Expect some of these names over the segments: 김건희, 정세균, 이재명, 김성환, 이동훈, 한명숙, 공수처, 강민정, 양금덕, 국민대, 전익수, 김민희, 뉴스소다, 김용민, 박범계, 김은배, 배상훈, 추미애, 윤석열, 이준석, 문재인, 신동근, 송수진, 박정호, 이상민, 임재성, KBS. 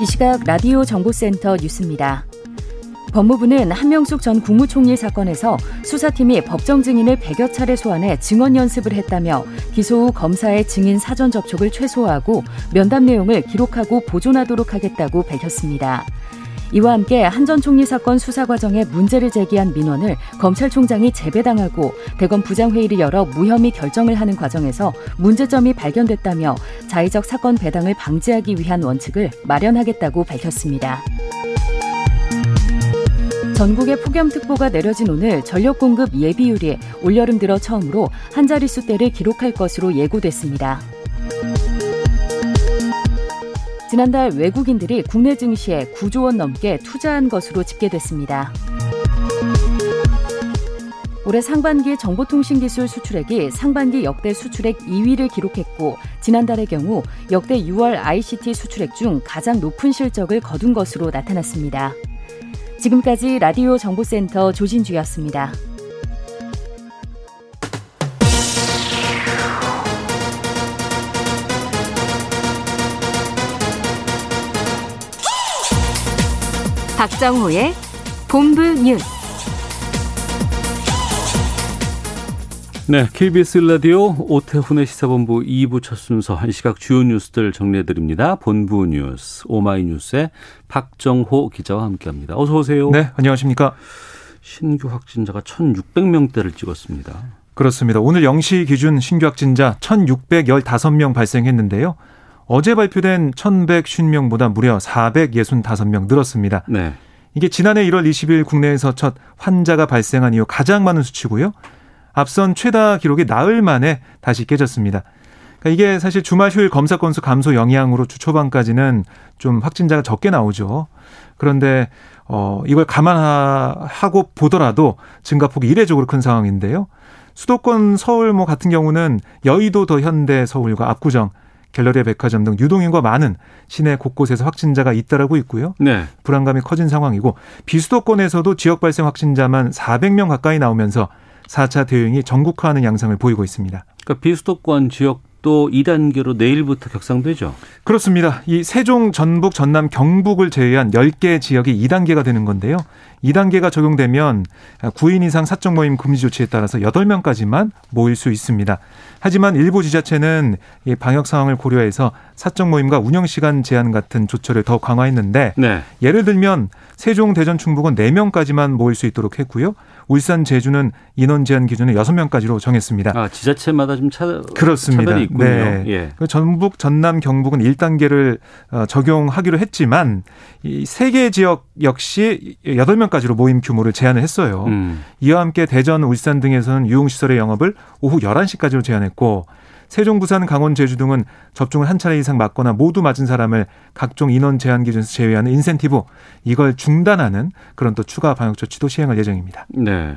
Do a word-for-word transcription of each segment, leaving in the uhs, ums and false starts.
이 시각 라디오 정보센터 뉴스입니다. 법무부는 한명숙 전 국무총리 사건에서 수사팀이 법정 증인을 백여 차례 소환해 증언 연습을 했다며 기소 후 검사의 증인 사전 접촉을 최소화하고 면담 내용을 기록하고 보존하도록 하겠다고 밝혔습니다. 이와 함께 한 전 총리 사건 수사 과정에 문제를 제기한 민원을 검찰총장이 재배당하고 대검 부장회의를 열어 무혐의 결정을 하는 과정에서 문제점이 발견됐다며 자의적 사건 배당을 방지하기 위한 원칙을 마련하겠다고 밝혔습니다. 전국에 폭염특보가 내려진 오늘 전력공급 예비율이 올여름 들어 처음으로 한 자릿수대를 기록할 것으로 예고됐습니다. 지난달 외국인들이 국내 증시에 구조 원 넘게 투자한 것으로 집계됐습니다. 올해 상반기 정보통신기술 수출액이 상반기 역대 수출액 이 위를 기록했고, 지난달의 경우 역대 유월 아이씨티 수출액 중 가장 높은 실적을 거둔 것으로 나타났습니다. 지금까지 라디오 정보센터 조진주였습니다. 박정호의 본부 뉴스. 네, 케이비에스 라디오 오태훈의 시사본부 이 부 첫 순서, 한 시각 주요 뉴스들 정리해드립니다. 본부 뉴스 오마이뉴스의 박정호 기자와 함께합니다. 어서 오세요. 네, 안녕하십니까. 신규 확진자가 천육백 명대를 찍었습니다. 그렇습니다. 오늘 영 시 기준 신규 확진자 천육백십오 명 발생했는데요. 어제 발표된 천백오십 명보다 무려 사백육십오 명 늘었습니다. 네. 이게 지난해 일월 이십일 국내에서 첫 환자가 발생한 이후 가장 많은 수치고요. 앞선 최다 기록이 나흘 만에 다시 깨졌습니다. 그러니까 이게 사실 주말 휴일 검사 건수 감소 영향으로 주 초반까지는 좀 확진자가 적게 나오죠. 그런데 어, 이걸 감안하고 보더라도 증가폭이 이례적으로 큰 상황인데요. 수도권 서울 뭐 같은 경우는 여의도 더 현대 서울과 압구정, 갤러리아 백화점 등 유동인구가 많은 시내 곳곳에서 확진자가 잇따르고 있고요. 네. 불안감이 커진 상황이고, 비수도권에서도 지역 발생 확진자만 사백 명 가까이 나오면서 사 차 대응이 전국화하는 양상을 보이고 있습니다. 그러니까 비수도권 지역도 이 단계로 내일부터 격상되죠? 그렇습니다. 이 세종, 전북, 전남, 경북을 제외한 열 개 지역이 이 단계가 되는 건데요. 이 단계가 적용되면 구 인 이상 사적 모임 금지 조치에 따라서 여덟 명까지만 모일 수 있습니다. 하지만 일부 지자체는 방역 상황을 고려해서 사적 모임과 운영시간 제한 같은 조처를 더 강화했는데, 네. 예를 들면 세종, 대전, 충북은 네 명까지만 모일 수 있도록 했고요. 울산, 제주는 인원 제한 기준을 여섯 명까지로 정했습니다. 아, 지자체마다 좀 차, 그렇습니다. 차별이 있군요. 네. 예. 전북, 전남, 경북은 일 단계를 적용하기로 했지만 이 세 개 지역 역시 여덟 명까지로 모임 규모를 제한을 했어요. 음. 이와 함께 대전, 울산 등에서는 유흥시설의 영업을 오후 열한 시까지로 제한했고, 세종, 부산, 강원, 제주 등은 접종을 한 차례 이상 맞거나 모두 맞은 사람을 각종 인원 제한 기준에서 제외하는 인센티브, 이걸 중단하는 그런 또 추가 방역 조치도 시행할 예정입니다. 네.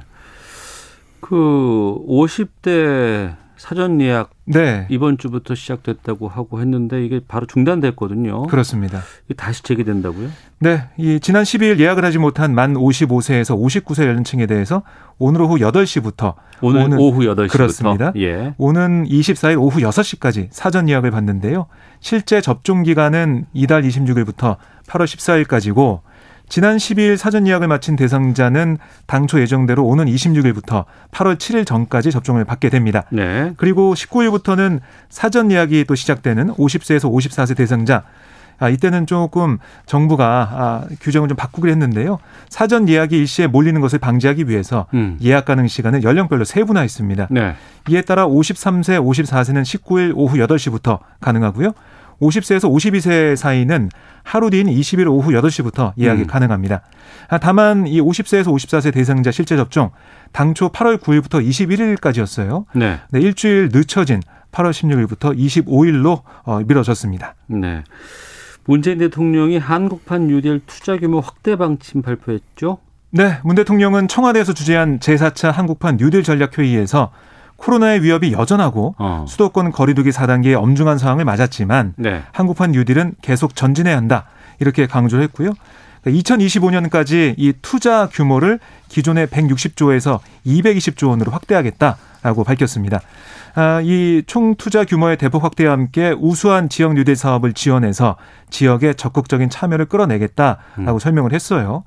그 오십 대 사전 예약, 네. 이번 주부터 시작됐다고 하고 했는데 이게 바로 중단됐거든요. 그렇습니다. 다시 재개된다고요? 네. 이 지난 십이 일 예약을 하지 못한 만 오십오 세에서 오십구 세 연령층에 대해서 오늘 오후 여덟 시부터. 오늘, 오늘 오후 여덟 시부터. 그렇습니다. 예. 오는 이십사 일 오후 여섯 시까지 사전 예약을 받는데요. 실제 접종 기간은 이달 이십육 일부터 팔월 십사일까지고, 지난 십이 일 사전 예약을 마친 대상자는 당초 예정대로 오는 이십육 일부터 팔월 칠일 전까지 접종을 받게 됩니다. 네. 그리고 십구 일부터는 사전 예약이 또 시작되는 오십 세에서 오십사 세 대상자. 아, 이때는 조금 정부가 아, 규정을 좀 바꾸기로 했는데요. 사전 예약이 일시에 몰리는 것을 방지하기 위해서 음. 예약 가능 시간을 연령별로 세분화했습니다. 네. 이에 따라 오십삼 세, 오십사 세는 십구 일 오후 여덟 시부터 가능하고요. 오십 세에서 오십이 세 사이는 하루 뒤인 이십 일 오후 여덟 시부터 예약이 음. 가능합니다. 다만 이 오십 세에서 오십사 세 대상자 실제 접종, 당초 팔월 구일부터 이십일 일까지였어요. 네. 네, 일주일 늦춰진 팔월 십육일부터 이십오일로 미뤄졌습니다. 네. 문재인 대통령이 한국판 유딜 투자 규모 확대 방침 발표했죠? 네. 문 대통령은 청와대에서 주재한 제사차 한국판 뉴딜 전략회의에서 코로나의 위협이 여전하고 어. 수도권 거리 두기 사단계의 엄중한 상황을 맞았지만 네. 한국판 뉴딜은 계속 전진해야 한다. 이렇게 강조를 했고요. 이천이십오년까지 이 투자 규모를 기존의 백육십조에서 이백이십조 원으로 확대하겠다라고 밝혔습니다. 아, 이 총 투자 규모의 대폭 확대와 함께 우수한 지역 뉴딜 사업을 지원해서 지역의 적극적인 참여를 끌어내겠다라고 음. 설명을 했어요.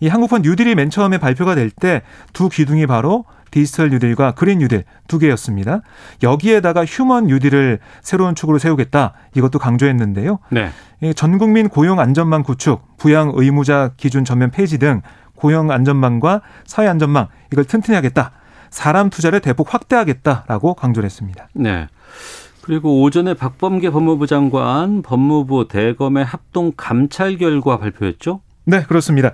이 한국판 뉴딜이 맨 처음에 발표가 될 때 두 기둥이 바로 디지털 뉴딜과 그린 뉴딜 두 개였습니다. 여기에다가 휴먼 뉴딜을 새로운 축으로 세우겠다. 이것도 강조했는데요. 네. 전 국민 고용 안전망 구축, 부양 의무자 기준 전면 폐지 등 고용 안전망과 사회 안전망 이걸 튼튼히 하겠다. 사람 투자를 대폭 확대하겠다라고 강조를 했습니다. 네. 그리고 오전에 박범계 법무부 장관 법무부 대검의 합동 감찰 결과 발표했죠? 네, 그렇습니다.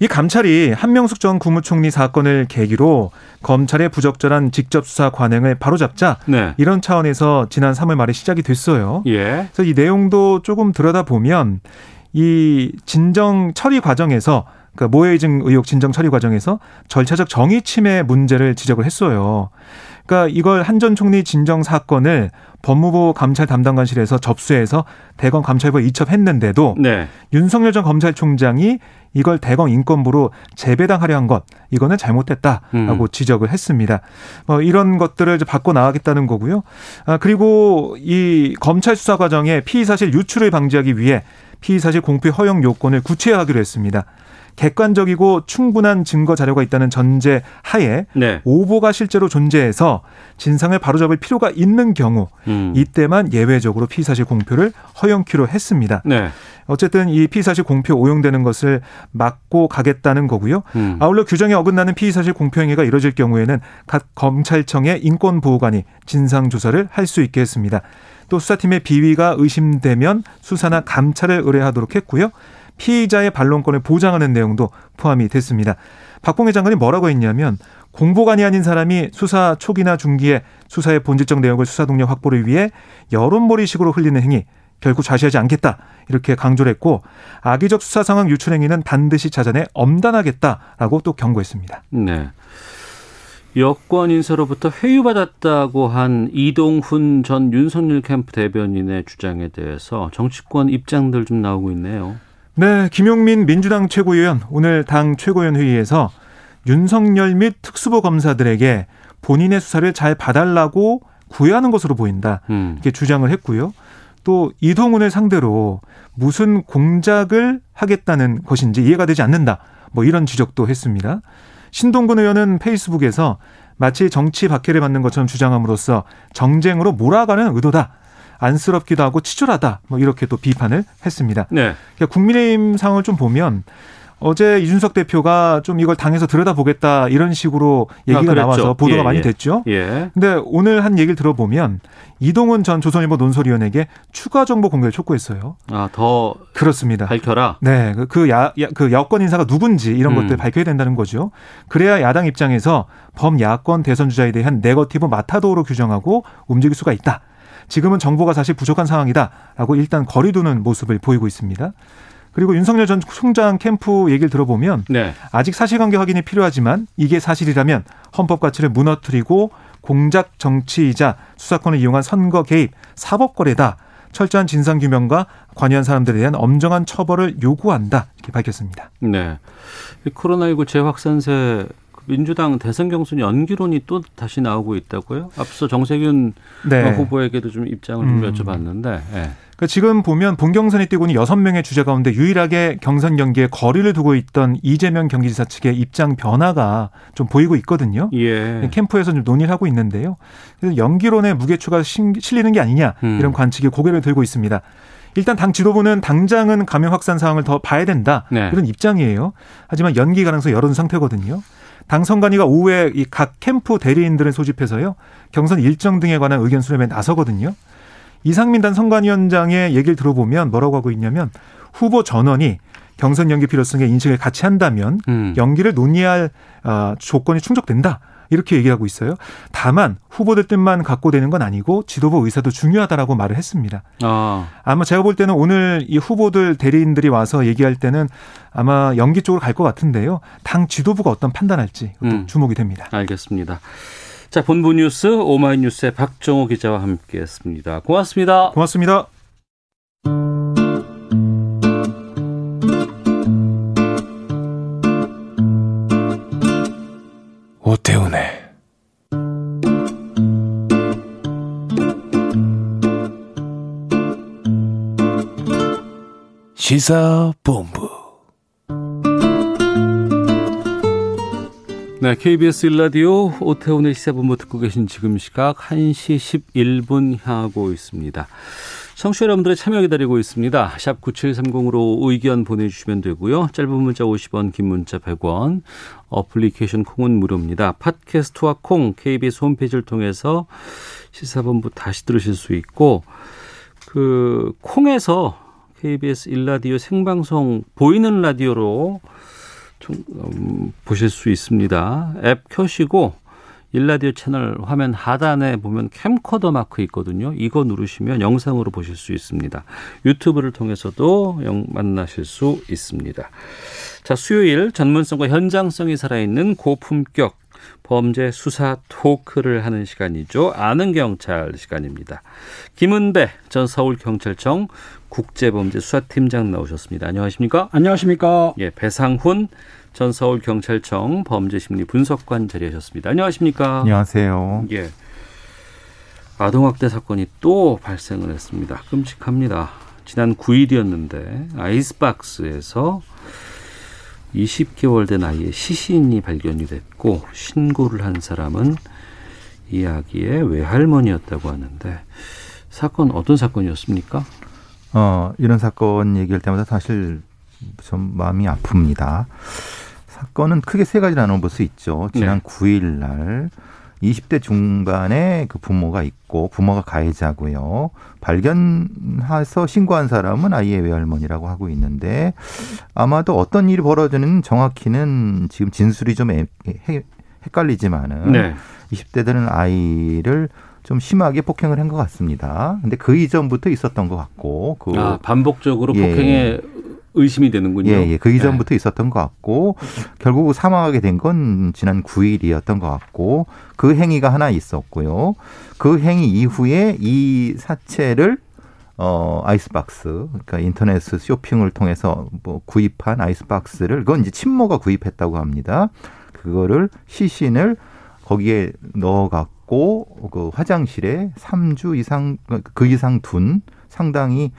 이 감찰이 한명숙 전 국무총리 사건을 계기로 검찰의 부적절한 직접 수사 관행을 바로잡자 네. 이런 차원에서 지난 삼월 말에 시작이 됐어요. 예. 그래서 이 내용도 조금 들여다보면 이 진정 처리 과정에서 그러니까 모해의증 의혹 진정 처리 과정에서 절차적 정의 침해 문제를 지적을 했어요. 그러니까 이걸 한 전 총리 진정 사건을 법무부 감찰 담당관실에서 접수해서 대검 감찰부에 이첩했는데도 네. 윤석열 전 검찰총장이 이걸 대검 인권부로 재배당하려 한 것, 이거는 잘못됐다라고 음. 지적을 했습니다. 뭐 이런 것들을 이제 바꿔 나가겠다는 거고요. 아, 그리고 이 검찰 수사 과정에 피의 사실 유출을 방지하기 위해 피의 사실 공표 허용 요건을 구체화하기로 했습니다. 객관적이고 충분한 증거 자료가 있다는 전제 하에 네. 오보가 실제로 존재해서 진상을 바로잡을 필요가 있는 경우 음. 이때만 예외적으로 피의사실 공표를 허용키로 했습니다. 네. 어쨌든 이 피의사실 공표 오용되는 것을 막고 가겠다는 거고요. 음. 아울러 규정에 어긋나는 피의사실 공표 행위가 이뤄질 경우에는 각 검찰청의 인권보호관이 진상조사를 할 수 있게 했습니다. 또 수사팀의 비위가 의심되면 수사나 감찰을 의뢰하도록 했고요. 피의자의 반론권을 보장하는 내용도 포함이 됐습니다. 박봉계 장관이 뭐라고 했냐면 공보관이 아닌 사람이 수사 초기나 중기에 수사의 본질적 내용을 수사 동력 확보를 위해 여론몰이식으로 흘리는 행위 결코 좌시하지 않겠다 이렇게 강조를 했고 악의적 수사 상황 유출 행위는 반드시 찾아내 엄단하겠다라고 또 경고했습니다. 네. 여권 인사로부터 회유받았다고 한 이동훈 전 윤석열 캠프 대변인의 주장에 대해서 정치권 입장들 좀 나오고 있네요. 네, 김용민 민주당 최고위원 오늘 당 최고위원 회의에서 윤석열 및 특수부 검사들에게 본인의 수사를 잘 봐달라고 구애하는 것으로 보인다 이렇게 음. 주장을 했고요. 또 이동훈을 상대로 무슨 공작을 하겠다는 것인지 이해가 되지 않는다 뭐 이런 지적도 했습니다. 신동근 의원은 페이스북에서 마치 정치 박해를 받는 것처럼 주장함으로써 정쟁으로 몰아가는 의도다. 안쓰럽기도 하고 치졸하다. 뭐 이렇게 또 비판을 했습니다. 네. 그러니까 국민의힘 상황을 좀 보면 어제 이준석 대표가 좀 이걸 당에서 들여다보겠다 이런 식으로 얘기가 아, 나와서 보도가 예, 많이 예. 됐죠. 그런데 예. 오늘 한 얘기를 들어보면 이동훈 전 조선일보 논설위원에게 추가 정보 공개를 촉구했어요. 아, 더 그렇습니다. 밝혀라. 네, 그, 야, 야, 그 야권 인사가 누군지 이런 음. 것들 밝혀야 된다는 거죠. 그래야 야당 입장에서 범야권 대선 주자에 대한 네거티브 마타도로 규정하고 움직일 수가 있다. 지금은 정보가 사실 부족한 상황이다라고 일단 거리두는 모습을 보이고 있습니다. 그리고 윤석열 전 총장 캠프 얘기를 들어보면 네. 아직 사실관계 확인이 필요하지만 이게 사실이라면 헌법 가치를 무너뜨리고 공작 정치이자 수사권을 이용한 선거 개입, 사법 거래다. 철저한 진상 규명과 관여한 사람들에 대한 엄정한 처벌을 요구한다. 이렇게 밝혔습니다. 네. 코로나십구 재확산세 민주당 대선 경선 연기론이 또 다시 나오고 있다고요? 앞서 정세균 네. 후보에게도 좀 입장을 좀 음. 여쭤봤는데. 네. 그러니까 지금 보면 본 경선이 뛰고 있는 여섯 명의 주자 가운데 유일하게 경선 경기에 거리를 두고 있던 이재명 경기지사 측의 입장 변화가 좀 보이고 있거든요. 예. 캠프에서 좀 논의를 하고 있는데요. 그래서 연기론의 무게추가 실리는 게 아니냐 이런 음. 관측이 고개를 들고 있습니다. 일단 당 지도부는 당장은 감염 확산 상황을 더 봐야 된다. 네. 이런 입장이에요. 하지만 연기 가능성이 열어둔 상태거든요. 당 선관위가 오후에 이 각 캠프 대리인들을 소집해서요. 경선 일정 등에 관한 의견 수렴에 나서거든요. 이상민 단 선관위원장의 얘기를 들어보면 뭐라고 하고 있냐면 후보 전원이 경선 연기 필요성의 인식을 같이 한다면 음. 연기를 논의할 어, 조건이 충족된다. 이렇게 얘기하고 있어요. 다만 후보들 뜻만 갖고 되는 건 아니고 지도부 의사도 중요하다라고 말을 했습니다. 아. 아마 제가 볼 때는 오늘 이 후보들 대리인들이 와서 얘기할 때는 아마 연기 쪽으로 갈 것 같은데요. 당 지도부가 어떤 판단할지 음. 주목이 됩니다. 알겠습니다. 자, 본부 뉴스 오마이뉴스의 박정호 기자와 함께했습니다. 고맙습니다. 고맙습니다. 오태훈의 시사본부. 네, 케이비에스 일 라디오 오태훈의 시사본부 듣고 계신 지금 시각 한 시 십일 분 향하고 있습니다. 청취자 여러분들의 참여 기다리고 있습니다. 샵 구칠삼공으로 의견 보내주시면 되고요. 짧은 문자 오십 원, 긴 문자 백 원, 어플리케이션 콩은 무료입니다. 팟캐스트와 콩, 케이비에스 홈페이지를 통해서 시사본부 다시 들으실 수 있고, 그 콩에서 케이비에스 일 라디오 생방송 보이는 라디오로 좀, 음, 보실 수 있습니다. 앱 켜시고 일 라디오 채널 화면 하단에 보면 캠코더 마크 있거든요. 이거 누르시면 영상으로 보실 수 있습니다. 유튜브를 통해서도 영, 만나실 수 있습니다. 자, 수요일 전문성과 현장성이 살아있는 고품격 범죄 수사 토크를 하는 시간이죠. 아는 경찰 시간입니다. 김은배 전 서울경찰청 국제범죄수사팀장 나오셨습니다. 안녕하십니까? 안녕하십니까? 예, 배상훈 전 서울경찰청 범죄심리분석관 자리하셨습니다. 안녕하십니까? 안녕하세요. 예, 아동학대 사건이 또 발생을 했습니다. 끔찍합니다. 지난 구일이었는데 아이스박스에서 이십 개월 된 아이의 시신이 발견이 됐고, 신고를 한 사람은 이 아기의 외할머니였다고 하는데, 사건 어떤 사건이었습니까? 어, 이런 사건 얘기할 때마다 사실 좀 마음이 아픕니다. 사건은 크게 세 가지 나눠볼 수 있죠. 지난 네. 구일 날 이십 대 중반에 그 부모가 있고, 부모가 가해자고요. 발견해서 신고한 사람은 아이의 외할머니라고 하고 있는데, 아마도 어떤 일이 벌어지는 정확히는 지금 진술이 좀 헷갈리지만은 네. 이십 대들은 아이를 좀 심하게 폭행을 한 것 같습니다. 근데 그 이전부터 있었던 것 같고, 그 아, 반복적으로 예. 폭행에 의심이 되는군요. 예, 예. 그 이전부터 네. 있었던 것 같고, 결국 사망하게 된 건 지난 구일이었던 것 같고, 그 행위가 하나 있었고요. 그 행위 이후에 이 사체를 어, 아이스박스, 그러니까 인터넷 쇼핑을 통해서 뭐 구입한 아이스박스를, 그건 이제 친모가 구입했다고 합니다. 그거를, 시신을 거기에 넣어갖고 그 화장실에 삼 주 이상, 그 이상 둔, 상당히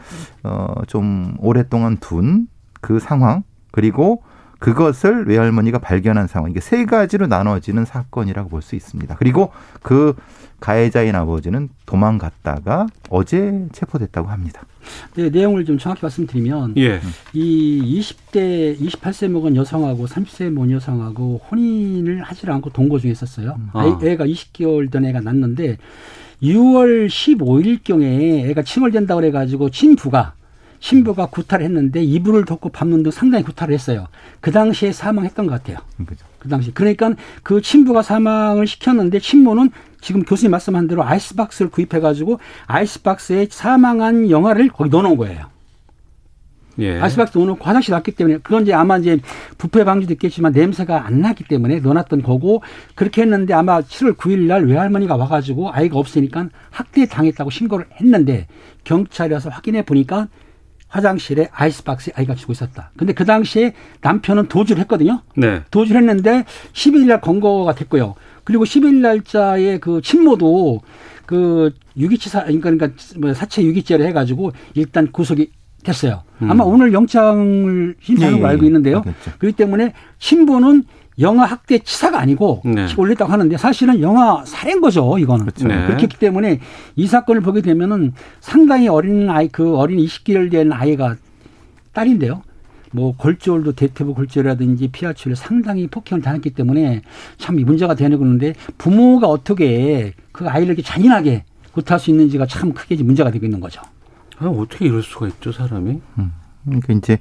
어, 좀 오랫동안 둔 그 상황, 그리고 그것을 외할머니가 발견한 상황, 이게 세 가지로 나눠지는 사건이라고 볼 수 있습니다. 그리고 그 가해자인 아버지는 도망갔다가 어제 체포됐다고 합니다. 네, 내용을 좀 정확히 말씀드리면 예. 이 이십 대, 이십팔 세 먹은 여성하고 삼십 세 먹은 여성하고 혼인을 하지 않고 동거 중에 있었어요. 아. 애가 이십 개월 된 애가 낳았는데 유월 십오일경에 애가 칭얼댄다고 그래가지고 친부가, 신부가 구타를 했는데 이불을 덮고 밟는 등 상당히 구타를 했어요. 그 당시에 사망했던 것 같아요. 그죠. 그 당시. 그러니까 그 친부가 사망을 시켰는데, 친모는 지금 교수님 말씀한 대로 아이스박스를 구입해가지고 아이스박스에 사망한 영화를 거기 넣어놓은 거예요. 예. 아이스박스 넣어놓고 화장실 놨기 때문에, 그건 이제 아마 이제 부패 방지도 있겠지만 냄새가 안 났기 때문에 넣어놨던 거고, 그렇게 했는데 아마 칠월 구일 날 외할머니가 와가지고 아이가 없으니까 학대 당했다고 신고를 했는데, 경찰에 와서 확인해 보니까 화장실에 아이스박스에 아이가 죽고 있었다. 근데 그 당시에 남편은 도주를 했거든요. 네. 도주를 했는데 십이일 날 검거가 됐고요. 그리고 십일 날짜에 그 친모도 그 유기치 사, 그러니까, 그러니까 사체 유기죄를 해가지고 일단 구속이 됐어요. 음. 아마 오늘 영장을 심사하는 예, 걸로 알고 있는데요. 그렇겠죠. 그렇기 때문에 신부는 영아 학대 치사가 아니고 네. 올렸다고 하는데, 사실은 영아 살인 거죠, 이거는. 그렇죠. 네. 그렇기 때문에 이 사건을 보게 되면은 상당히 어린 아이, 그 어린 이십 개월 된 아이가 딸인데요. 뭐 골절도 대퇴부 골절이라든지 피하출을 상당히 폭행을 당했기 때문에 참 문제가 되는 건데, 부모가 어떻게 그 아이를 이렇게 잔인하게 구타할 수 있는지가 참 크게 문제가 되고 있는 거죠. 아, 어떻게 이럴 수가 있죠, 사람이? 음. 그러니까 이제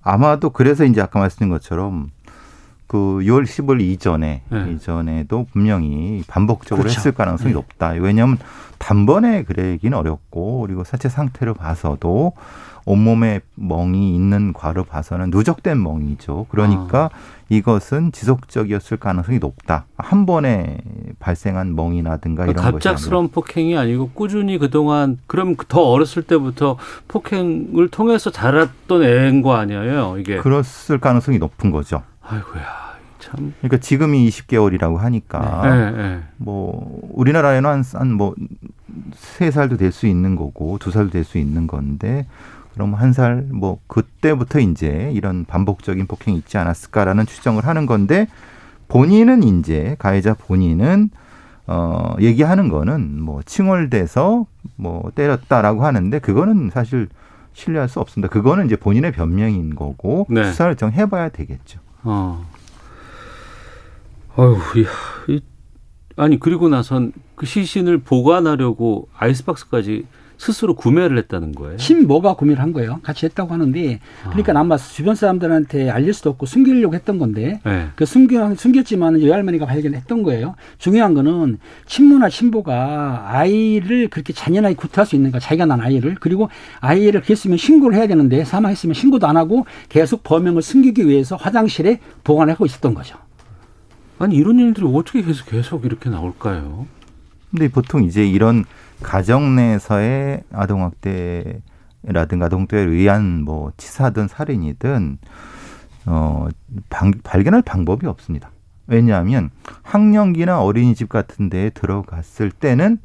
아마도 그래서 이제 아까 말씀드린 것처럼 그 유월 십일 이전에 네. 이전에도 분명히 반복적으로 그렇죠. 했을 가능성이 네. 높다. 왜냐하면 단번에 그래기는 어렵고 그리고 사체 상태를 봐서도 온몸에 멍이 있는 과로 봐서는 누적된 멍이죠. 그러니까 아. 이것은 지속적이었을 가능성이 높다. 한 번에 발생한 멍이라든가 그러니까 이런 것이 갑작스러운 폭행이 아니고 꾸준히 그동안 그럼 더 어렸을 때부터 폭행을 통해서 자랐던 애인 거 아니에요? 이게 그랬을 가능성이 높은 거죠. 아이고야. 참. 그러니까 지금이 이십 개월이라고 하니까 네, 네. 뭐 우리나라에는 한, 한 뭐 세 살도 될 수 있는 거고 두 살도 될 수 있는 건데 그럼 한 살 뭐 그때부터 이제 이런 반복적인 폭행이 있지 않았을까라는 추정을 하는 건데 본인은 이제 가해자 본인은 어 얘기하는 거는 뭐 칭얼대서 뭐 때렸다라고 하는데 그거는 사실 신뢰할 수 없습니다. 그거는 이제 본인의 변명인 거고 네. 수사를 좀 해봐야 되겠죠. 어. 아유, 이, 아니 그리고 나선 그 시신을 보관하려고 아이스박스까지 스스로 구매를 했다는 거예요. 신모가 구매를 한 거예요. 같이 했다고 하는데 그러니까 아. 아마 주변 사람들한테 알릴 수도 없고 숨기려고 했던 건데 네. 그 숨겨, 숨겼지만 외할머니가 발견했던 거예요. 중요한 거는 친모나 친모가 아이를 그렇게 잔인하게 구타할 수 있는가. 자기가 낳은 아이를. 그리고 아이를 그랬으면 신고를 해야 되는데 사망했으면 신고도 안 하고 계속 범행을 숨기기 위해서 화장실에 보관하고 있었던 거죠. 아니 이런 일들이 어떻게 계속 계속 이렇게 나올까요? 근데 보통 이제 이런 가정 내에서의 아동학대라든가 아동도에 의한 뭐 치사든 살인이든 어 방, 발견할 방법이 없습니다. 왜냐하면 학령기나 어린이집 같은 데에 들어갔을 때는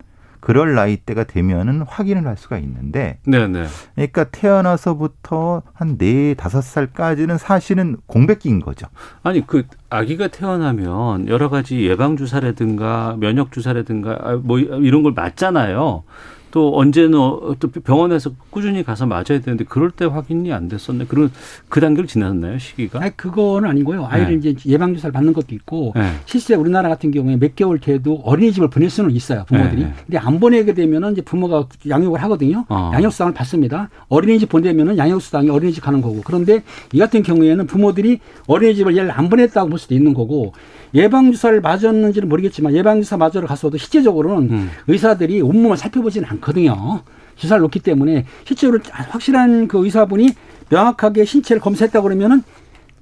그럴 나이 때가 되면은 확인을 할 수가 있는데, 네네. 그러니까 태어나서부터 한 네, 다섯 살까지는 사실은 공백기인 거죠. 아니 그 아기가 태어나면 여러 가지 예방 주사라든가 면역 주사라든가 뭐 이런 걸 맞잖아요. 또 언제는 또 병원에서 꾸준히 가서 맞아야 되는데 그럴 때 확인이 안 됐었네. 그런 그 단계를 지났나요 시기가? 아 아니, 그거는 아니고요. 아이를 네. 이제 예방 주사를 받는 것도 있고 네. 실제 우리나라 같은 경우에 몇 개월 돼도 어린이집을 보낼 수는 있어요 부모들이. 네. 근데 안 보내게 되면은 이제 부모가 양육을 하거든요. 어. 양육 수당을 받습니다. 어린이집 보내면은 양육 수당이 어린이집 가는 거고. 그런데 이 같은 경우에는 부모들이 어린이집을 얘를 안 보냈다고 볼 수도 있는 거고. 예방 주사를 맞았는지는 모르겠지만 예방 주사 맞으러 가서도 실제적으로는 음. 의사들이 온몸을 살펴보지는 않. 거든요. 주사를 놓기 때문에 실제로 확실한 그 의사분이 명확하게 신체를 검사했다 그러면은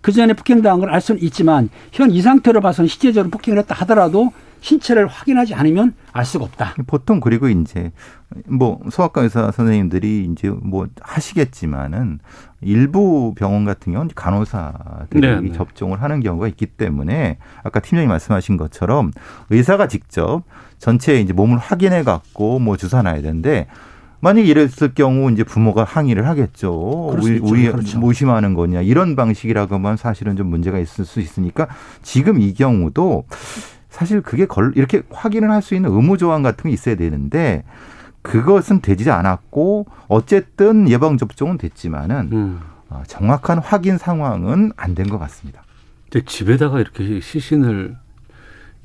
그 전에 폭행당한 걸 알 수는 있지만 현 이 상태로 봐서는 실제적으로 폭행을 했다 하더라도 신체를 확인하지 않으면 알 수가 없다. 보통 그리고 이제 뭐 소아과 의사 선생님들이 이제 뭐 하시겠지만은 일부 병원 같은 경우는 간호사들이 네네. 접종을 하는 경우가 있기 때문에 아까 팀장님 말씀하신 것처럼 의사가 직접 전체 이제 몸을 확인해 갖고 뭐 주사 놔야 되는데 만약에 이랬을 경우 이제 부모가 항의를 하겠죠. 우리, 우리 그렇죠. 의심하는 거냐 이런 방식이라고만 사실은 좀 문제가 있을 수 있으니까 지금 이 경우도 사실 그게 걸, 이렇게 확인을 할 수 있는 의무 조항 같은 게 있어야 되는데 그것은 되지 않았고 어쨌든 예방 접종은 됐지만은 음. 어, 정확한 확인 상황은 안 된 것 같습니다. 근데 집에다가 이렇게 시신을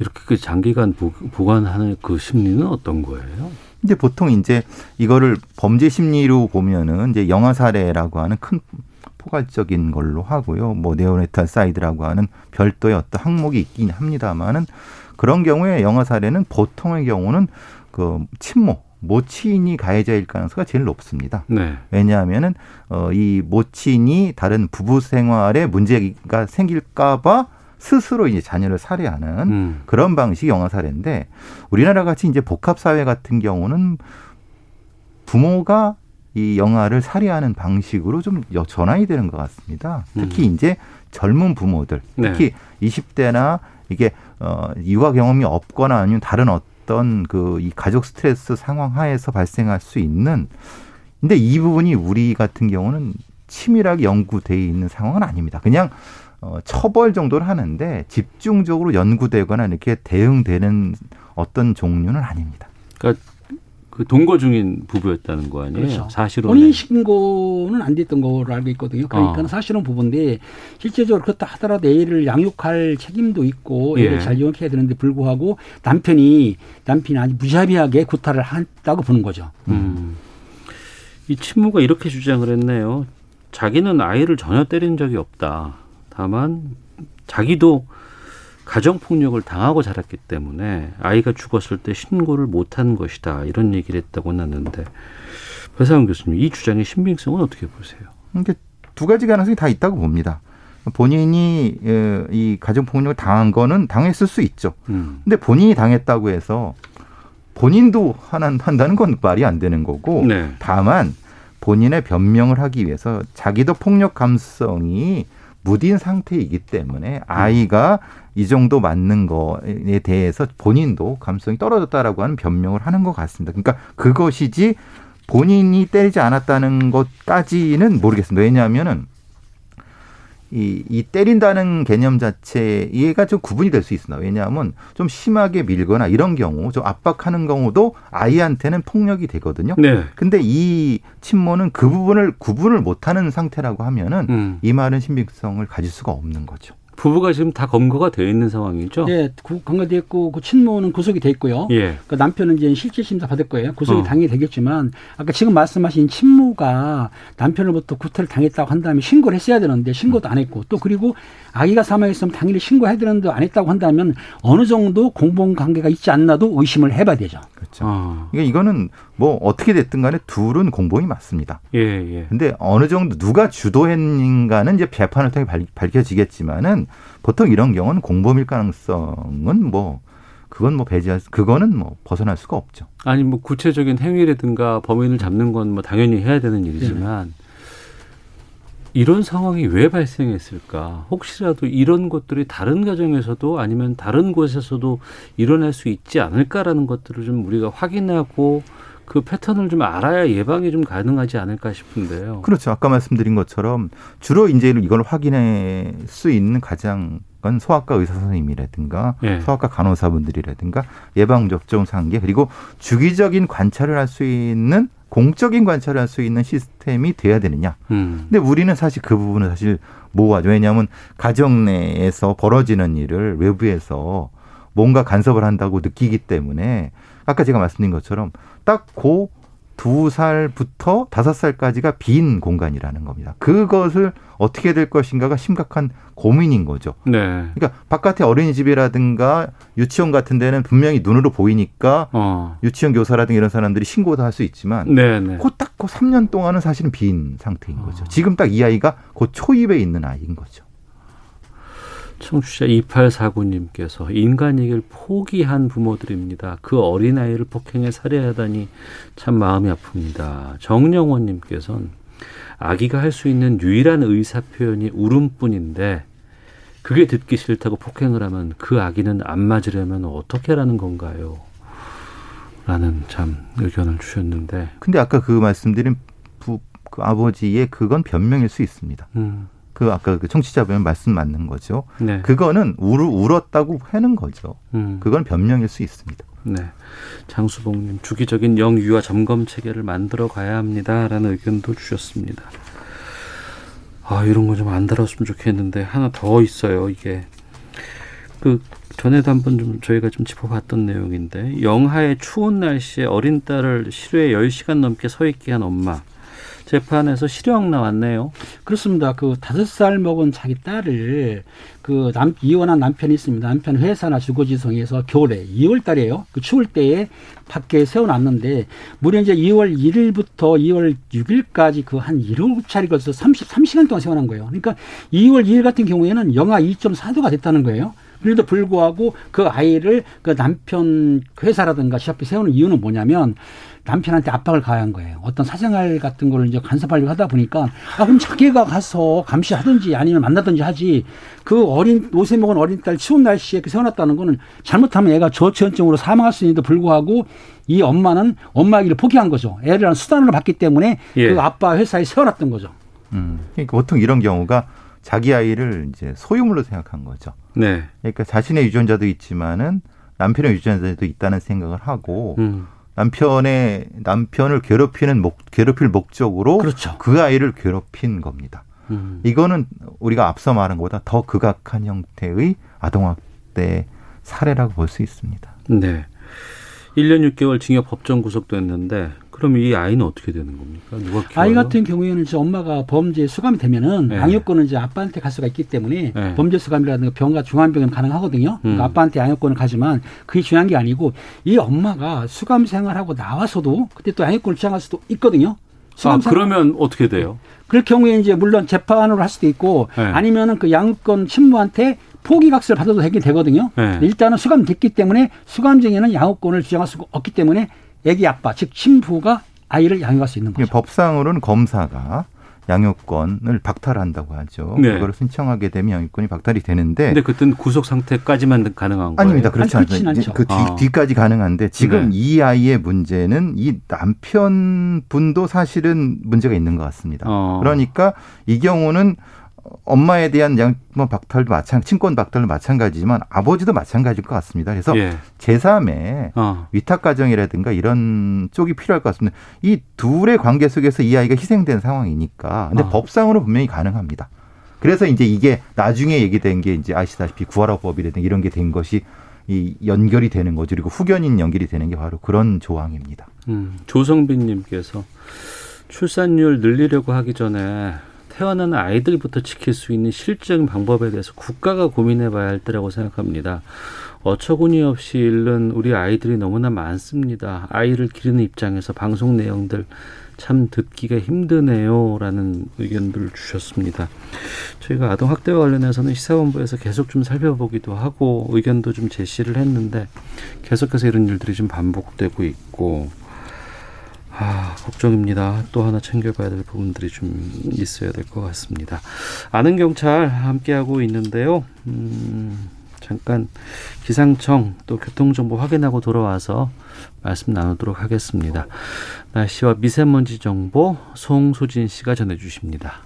이렇게 그 장기간 보, 보관하는 그 심리는 어떤 거예요? 이제 보통 이제 이거를 범죄 심리로 보면은 이제 영아 살해라고 하는 큰 포괄적인 걸로 하고요. 뭐 네오네탈 사이드라고 하는 별도의 어떤 항목이 있긴 합니다만은 그런 경우에 영아 살해는 보통의 경우는 그 친모, 모친이 가해자일 가능성이 제일 높습니다. 네. 왜냐하면은 어, 이 모친이 다른 부부 생활에 문제가 생길까봐 스스로 이제 자녀를 살해하는 음. 그런 방식의 영아 살해인데 우리나라 같이 이제 복합 사회 같은 경우는 부모가 이 영아를 살해하는 방식으로 좀 전환이 되는 것 같습니다. 특히 음. 이제 젊은 부모들, 특히 네. 이십 대나 이게 어, 유아 경험이 없거나 아니면 다른 어떤 그 이 가족 스트레스 상황 하에서 발생할 수 있는. 근데 이 부분이 우리 같은 경우는 치밀하게 연구되어 있는 상황은 아닙니다. 그냥 어, 처벌 정도를 하는데 집중적으로 연구되거나 이렇게 대응되는 어떤 종류는 아닙니다. 그러니까 그 동거 중인 부부였다는 거 아니에요? 그렇죠. 사실은 본인 신고는 안 됐던 거로 알고 있거든요. 그러니까 어. 사실은 부부인데 실제적으로 그렇다 하더라도 애를 양육할 책임도 있고 애를 예. 잘 양육해야 되는데 불구하고 남편이 남편이 아주 무자비하게 구타를 했다고 보는 거죠. 음. 이 친모가 이렇게 주장을 했네요. 자기는 아이를 전혀 때린 적이 없다. 다만 자기도 가정폭력을 당하고 자랐기 때문에 아이가 죽었을 때 신고를 못한 것이다. 이런 얘기를 했다고 났는데 배상훈 교수님, 이 주장의 신빙성은 어떻게 보세요? 이게 두 가지 가능성이 다 있다고 봅니다. 본인이 이 가정폭력을 당한 거는 당했을 수 있죠. 음. 근데 본인이 당했다고 해서 본인도 한다는 건 말이 안 되는 거고 네. 다만 본인의 변명을 하기 위해서 자기도 폭력 감수성이 무딘 상태이기 때문에 아이가 이 정도 맞는 거에 대해서 본인도 감수성이 떨어졌다라고 하는 변명을 하는 것 같습니다. 그러니까 그것이지 본인이 때리지 않았다는 것까지는 모르겠습니다. 왜냐하면은 이, 이 때린다는 개념 자체 얘가 좀 구분이 될 수 있으나 왜냐하면 좀 심하게 밀거나 이런 경우 좀 압박하는 경우도 아이한테는 폭력이 되거든요. 네. 근데 이 친모는 그 부분을 구분을 못하는 상태라고 하면은 음. 이 말은 신빙성을 가질 수가 없는 거죠. 부부가 지금 다 검거가 되어 있는 상황이죠. 네, 검거되어 있고 그 친모는 구속이 돼 있고요. 예. 그 남편은 이제 실질 심사 받을 거예요. 구속이 어. 당연히 되겠지만 아까 지금 말씀하신 친모가 남편으로부터 구타를 당했다고 한다면 신고를 했어야 되는데 신고도 안 했고 또 그리고 아기가 사망했으면 당연히 신고해야 되는데 안 했다고 한다면 어느 정도 공범관계가 있지 않나도 의심을 해봐야 되죠. 그렇죠. 어. 그러니까 이거는 뭐 어떻게 됐든 간에 둘은 공범이 맞습니다. 예, 예. 근데 어느 정도 누가 주도했는가는 이제 재판을 통해 밝혀지겠지만은. 보통 이런 경우는 공범일 가능성은 뭐 그건 뭐 배제할 수, 그거는 뭐 벗어날 수가 없죠. 아니 뭐 구체적인 행위라든가 범인을 잡는 건 뭐 당연히 해야 되는 일이지만 네. 이런 상황이 왜 발생했을까? 혹시라도 이런 것들이 다른 가정에서도 아니면 다른 곳에서도 일어날 수 있지 않을까라는 것들을 좀 우리가 확인하고 그 패턴을 좀 알아야 예방이 좀 가능하지 않을까 싶은데요. 그렇죠. 아까 말씀드린 것처럼 주로 이제 이걸 확인할 수 있는 가장 건 소아과 의사 선생님이라든가 네. 소아과 간호사분들이라든가 예방접종 상계 그리고 주기적인 관찰을 할 수 있는 공적인 관찰을 할 수 있는 시스템이 돼야 되느냐. 음. 근데 우리는 사실 그 부분은 사실 모호하죠. 왜냐하면 가정 내에서 벌어지는 일을 외부에서 뭔가 간섭을 한다고 느끼기 때문에 아까 제가 말씀드린 것처럼 딱 고 두 살부터 다섯 살까지가 빈 공간이라는 겁니다. 그것을 어떻게 될 것인가가 심각한 고민인 거죠. 네. 그러니까 바깥에 어린이집이라든가 유치원 같은 데는 분명히 눈으로 보이니까 어. 유치원 교사라든가 이런 사람들이 신고도 할 수 있지만 네, 네. 그 딱 그 삼 년 동안은 사실은 빈 상태인 거죠. 어. 지금 딱 이 아이가 그 초입에 있는 아이인 거죠. 청취자 이팔사구 님께서 인간 얘기를 포기한 부모들입니다. 그 어린아이를 폭행해 살해하다니 참 마음이 아픕니다. 정영원님께서는 아기가 할 수 있는 유일한 의사표현이 울음뿐인데 그게 듣기 싫다고 폭행을 하면 그 아기는 안 맞으려면 어떻게 하라는 건가요? 라는 참 의견을 주셨는데 근데 아까 그 말씀드린 부, 그 아버지의 그건 변명일 수 있습니다. 음. 그 아까 그 청취자분 말씀 맞는 거죠. 네. 그거는 울, 울었다고 하는 거죠. 음. 그건 변명일 수 있습니다. 네, 장수봉님 주기적인 영유아 점검 체계를 만들어 가야 합니다라는 의견도 주셨습니다. 아 이런 거 좀 안 달았으면 좋겠는데 하나 더 있어요. 이게 그 전에도 한번 좀 저희가 좀 짚어봤던 내용인데 영하의 추운 날씨에 어린 딸을 실외에 열 시간 넘게 서 있게 한 엄마. 재판에서 실형 나왔네요. 그렇습니다. 그 다섯 살 먹은 자기 딸을 그 남, 이혼한 남편이 있습니다. 남편 회사나 주거지성에서 겨울에 이월 달에요. 그 추울 때에 밖에 세워놨는데 무려 이제 이월 일일부터 이월 육일까지 그 한 일곱차례 걸쳐서 삼십삼 시간 동안 세워놓은 거예요. 그러니까 이월 이일 같은 경우에는 영하 이점사도가 됐다는 거예요. 그래도 불구하고 그 아이를 그 남편 회사라든가 시합에 세우는 이유는 뭐냐면 남편한테 압박을 가한 거예요. 어떤 사생활 같은 걸 이제 간섭하려고 하다 보니까 아 그럼 자기가 가서 감시하든지 아니면 만나든지 하지 그 어린 옷에 먹은 어린 딸 추운 날씨에 세워놨다는 거는 잘못하면 애가 저체온증으로 사망할 수 있는데도 불구하고 이 엄마는 엄마 얘기를 포기한 거죠. 애를 한 수단으로 봤기 때문에 예. 그 아빠 회사에 세워놨던 거죠. 음, 그러니까 보통 이런 경우가 자기 아이를 이제 소유물로 생각한 거죠. 네. 그러니까 자신의 유전자도 있지만은 남편의 유전자도 있다는 생각을 하고. 음. 남편의 남편을 괴롭히는 목, 괴롭힐 목적으로 그렇죠. 그 아이를 괴롭힌 겁니다. 음. 이거는 우리가 앞서 말한 것보다 더 극악한 형태의 아동학대 사례라고 볼 수 있습니다. 네, 일 년 육 개월 징역 법정 구속됐는데 그럼 이 아이는 어떻게 되는 겁니까? 누가 키워요? 아이 같은 경우에는 이제 엄마가 범죄에 수감이 되면은 네. 양육권은 이제 아빠한테 갈 수가 있기 때문에 네. 범죄 수감이라든가 병과 중환병은 가능하거든요. 음. 그러니까 아빠한테 양육권을 가지만 그게 중요한 게 아니고 이 엄마가 수감 생활하고 나와서도 그때 또 양육권을 주장할 수도 있거든요. 아, 그러면 어떻게 돼요? 그럴 경우에 이제 물론 재판으로 할 수도 있고 네. 아니면은 그 양육권 친모한테 포기각서를 받아도 되긴 되거든요. 네. 일단은 수감됐기 때문에 수감쟁이는 양육권을 주장할 수가 없기 때문에 애기 아빠, 즉 친부가 아이를 양육할 수 있는 거죠. 법상으로는 검사가 양육권을 박탈한다고 하죠. 네. 그걸 신청하게 되면 양육권이 박탈이 되는데. 근데 그땐 구속 상태까지만 가능한 거예요? 아닙니다. 그렇지 아니, 않죠. 않죠. 그 뒤, 아. 뒤까지 가능한데 지금 네. 이 아이의 문제는 이 남편분도 사실은 문제가 있는 것 같습니다. 어. 그러니까 이 경우는 엄마에 대한 양육권 박탈도 마찬가지, 친권 박탈도 마찬가지지만 아버지도 마찬가지일 것 같습니다. 그래서 예. 제삼의 어. 위탁가정이라든가 이런 쪽이 필요할 것 같습니다. 이 둘의 관계 속에서 이 아이가 희생된 상황이니까. 근데 어. 법상으로 분명히 가능합니다. 그래서 이제 이게 나중에 얘기된 게 이제 아시다시피 구하라법이라든가 이런 게 된 것이 이 연결이 되는 거죠. 그리고 후견인 연결이 되는 게 바로 그런 조항입니다. 음, 조성빈님께서 출산율 늘리려고 하기 전에 태어나는 아이들부터 지킬 수 있는 실질적인 방법에 대해서 국가가 고민해봐야 할 때라고 생각합니다. 어처구니없이 잃는 우리 아이들이 너무나 많습니다. 아이를 기르는 입장에서 방송 내용들 참 듣기가 힘드네요. 라는 의견들을 주셨습니다. 저희가 아동학대와 관련해서는 시사본부에서 계속 좀 살펴보기도 하고 의견도 좀 제시를 했는데 계속해서 이런 일들이 좀 반복되고 있고 아, 걱정입니다. 또 하나 챙겨봐야 될 부분들이 좀 있어야 될 것 같습니다. 아는 경찰 함께하고 있는데요. 음, 잠깐 기상청 또 교통정보 확인하고 돌아와서 말씀 나누도록 하겠습니다. 날씨와 미세먼지 정보 송수진 씨가 전해주십니다.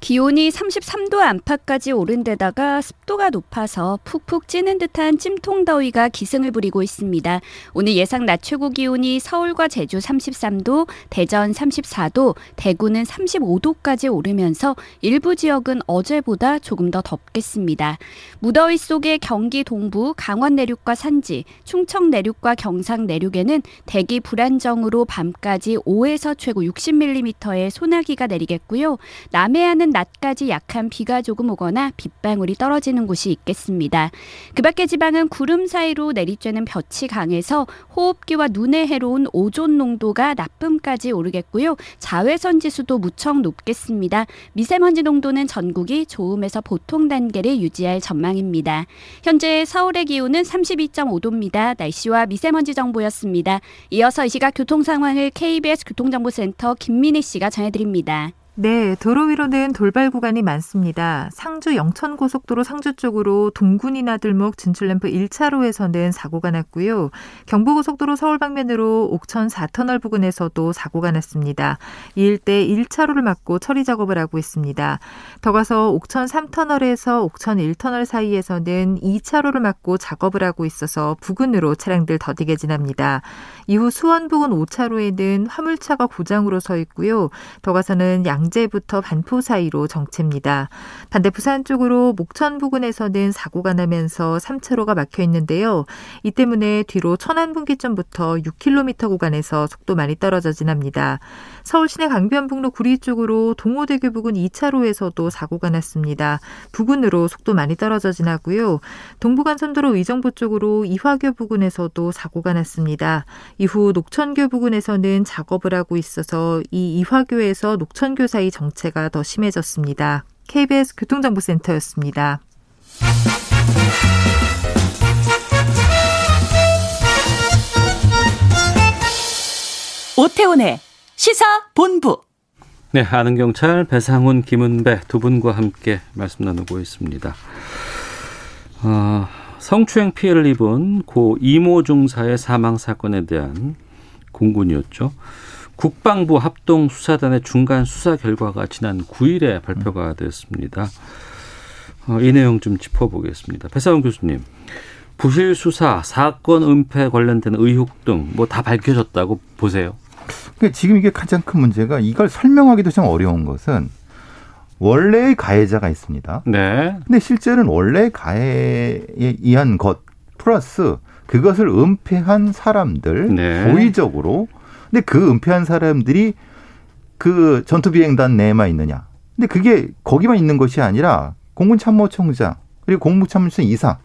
기온이 삼십삼 도 안팎까지 오른 데다가 습도가 높아서 푹푹 찌는 듯한 찜통더위가 기승을 부리고 있습니다. 오늘 예상 낮 최고 기온이 서울과 제주 삼십삼 도, 대전 삼십사 도, 대구는 삼십오 도까지 오르면서 일부 지역은 어제보다 조금 더 덥겠습니다. 무더위 속에 경기 동부, 강원 내륙과 산지, 충청 내륙과 경상 내륙에는 대기 불안정으로 밤까지 오에서 최고 육십 밀리미터의 소나기가 내리겠고요. 남해안은 낮까지 약한 비가 조금 오거나 빗방울이 떨어지는 곳이 있겠습니다. 그 밖의 지방은 구름 사이로 내리쬐는 볕이 강해서 호흡기와 눈에 해로운 오존 농도가 나쁨까지 오르겠고요. 자외선 지수도 무척 높겠습니다. 미세먼지 농도는 전국이 좋음에서 보통 단계를 유지할 전망입니다. 현재 서울의 기온은 삼십이 점 오 도입니다. 날씨와 미세먼지 정보였습니다. 이어서 이 시각 교통 상황을 케이비에스 교통정보센터 김민희 씨가 전해드립니다. 네, 도로 위로는 돌발 구간이 많습니다. 상주 영천고속도로 상주 쪽으로 동군이나 들목 진출램프 일 차로에서는 사고가 났고요. 경부고속도로 서울 방면으로 옥천 사 터널 부근에서도 사고가 났습니다. 이 일대 일 차로를 막고 처리 작업을 하고 있습니다. 더 가서 옥천 삼 터널에서 옥천 일 터널 사이에서는 이 차로를 막고 작업을 하고 있어서 부근으로 차량들 더디게 지납니다. 이후 수원 부근 오 차로에는 화물차가 고장으로 서 있고요. 더 가서는 양 양재부터 반포 사이로 정체입니다. 반대 부산 쪽으로 목천 부근에서는 사고가 나면서 삼 차로가 막혀 있는데요. 이 때문에 뒤로 천안분기점부터 육 킬로미터 구간에서 속도 많이 떨어져 지납니다. 서울 시내 강변북로 구리 쪽으로 동호대교 부근 이 차로에서도 사고가 났습니다. 부근으로 속도 많이 떨어져 지나고요. 동부간선도로 의정부 쪽으로 이화교 부근에서도 사고가 났습니다. 이후 녹천교 부근에서는 작업을 하고 있어서 이 이화교에서 녹천교 사이 정체가 더 심해졌습니다. 케이비에스 교통정보센터였습니다. 오태훈의 시사본부. 네, 아는 경찰 배상훈, 김은배 두 분과 함께 말씀 나누고 있습니다. 어, 성추행 피해를 입은 고 이모 중사의 사망 사건에 대한 공군이었죠. 국방부 합동수사단의 중간 수사 결과가 지난 구 일에 발표가 됐습니다. 이 내용 좀 짚어보겠습니다. 배상훈 교수님, 부실 수사, 사건 은폐 관련된 의혹 등 뭐 다 밝혀졌다고 보세요? 그러니까 지금 이게 가장 큰 문제가 이걸 설명하기도 참 어려운 것은 원래의 가해자가 있습니다. 네. 근데 실제로는 원래의 가해에 의한 것 플러스 그것을 은폐한 사람들 네. 고의적으로. 근데 그 은폐한 사람들이 그 전투비행단 내에만 있느냐. 근데 그게 거기만 있는 것이 아니라 공군참모총장 그리고 공무참모총 이상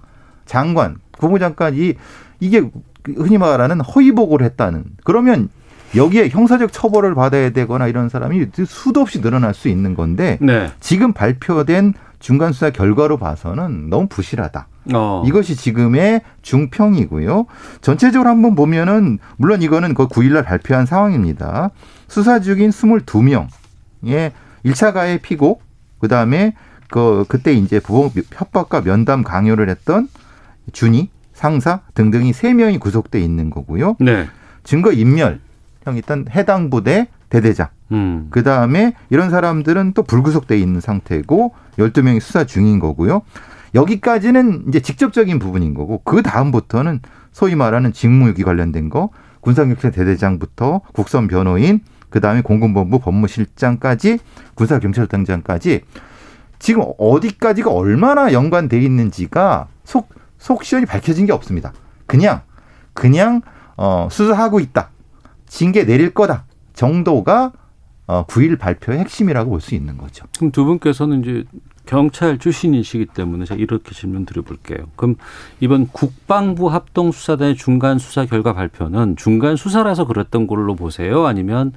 장관 국무장관이 이게 흔히 말하는 허위보고를 했다는. 그러면 여기에 형사적 처벌을 받아야 되거나 이런 사람이 수도 없이 늘어날 수 있는 건데 네. 지금 발표된 중간수사 결과로 봐서는 너무 부실하다. 어. 이것이 지금의 중평이고요. 전체적으로 한번 보면은 물론 이거는 그 구일날 발표한 상황입니다. 수사 중인 이십이 명의 일 차 가해 피고 그다음에 그 그때 이제 부모 협박과 면담 강요를 했던 준이 상사 등등이 세 명이 구속돼 있는 거고요. 네. 증거 인멸 형 일단 해당 부대 대대장. 음. 그다음에 이런 사람들은 또 불구속돼 있는 상태고 열두 명이 수사 중인 거고요. 여기까지는 이제 직접적인 부분인 거고 그 다음부터는 소위 말하는 직무유기 관련된 거 군사경찰 대대장부터 국선 변호인 그다음에 공군본부 법무실장까지 군사경찰단장까지 지금 어디까지가 얼마나 연관돼 있는지가 속, 속 시원히 밝혀진 게 없습니다. 그냥 그냥 어, 수사하고 있다. 징계 내릴 거다 정도가 어, 구일 발표의 핵심이라고 볼 수 있는 거죠. 그럼 두 분께서는 이제 경찰 출신이시기 때문에 제가 이렇게 질문 드려볼게요. 그럼 이번 국방부 합동수사단의 중간 수사 결과 발표는 중간 수사라서 그랬던 걸로 보세요? 아니면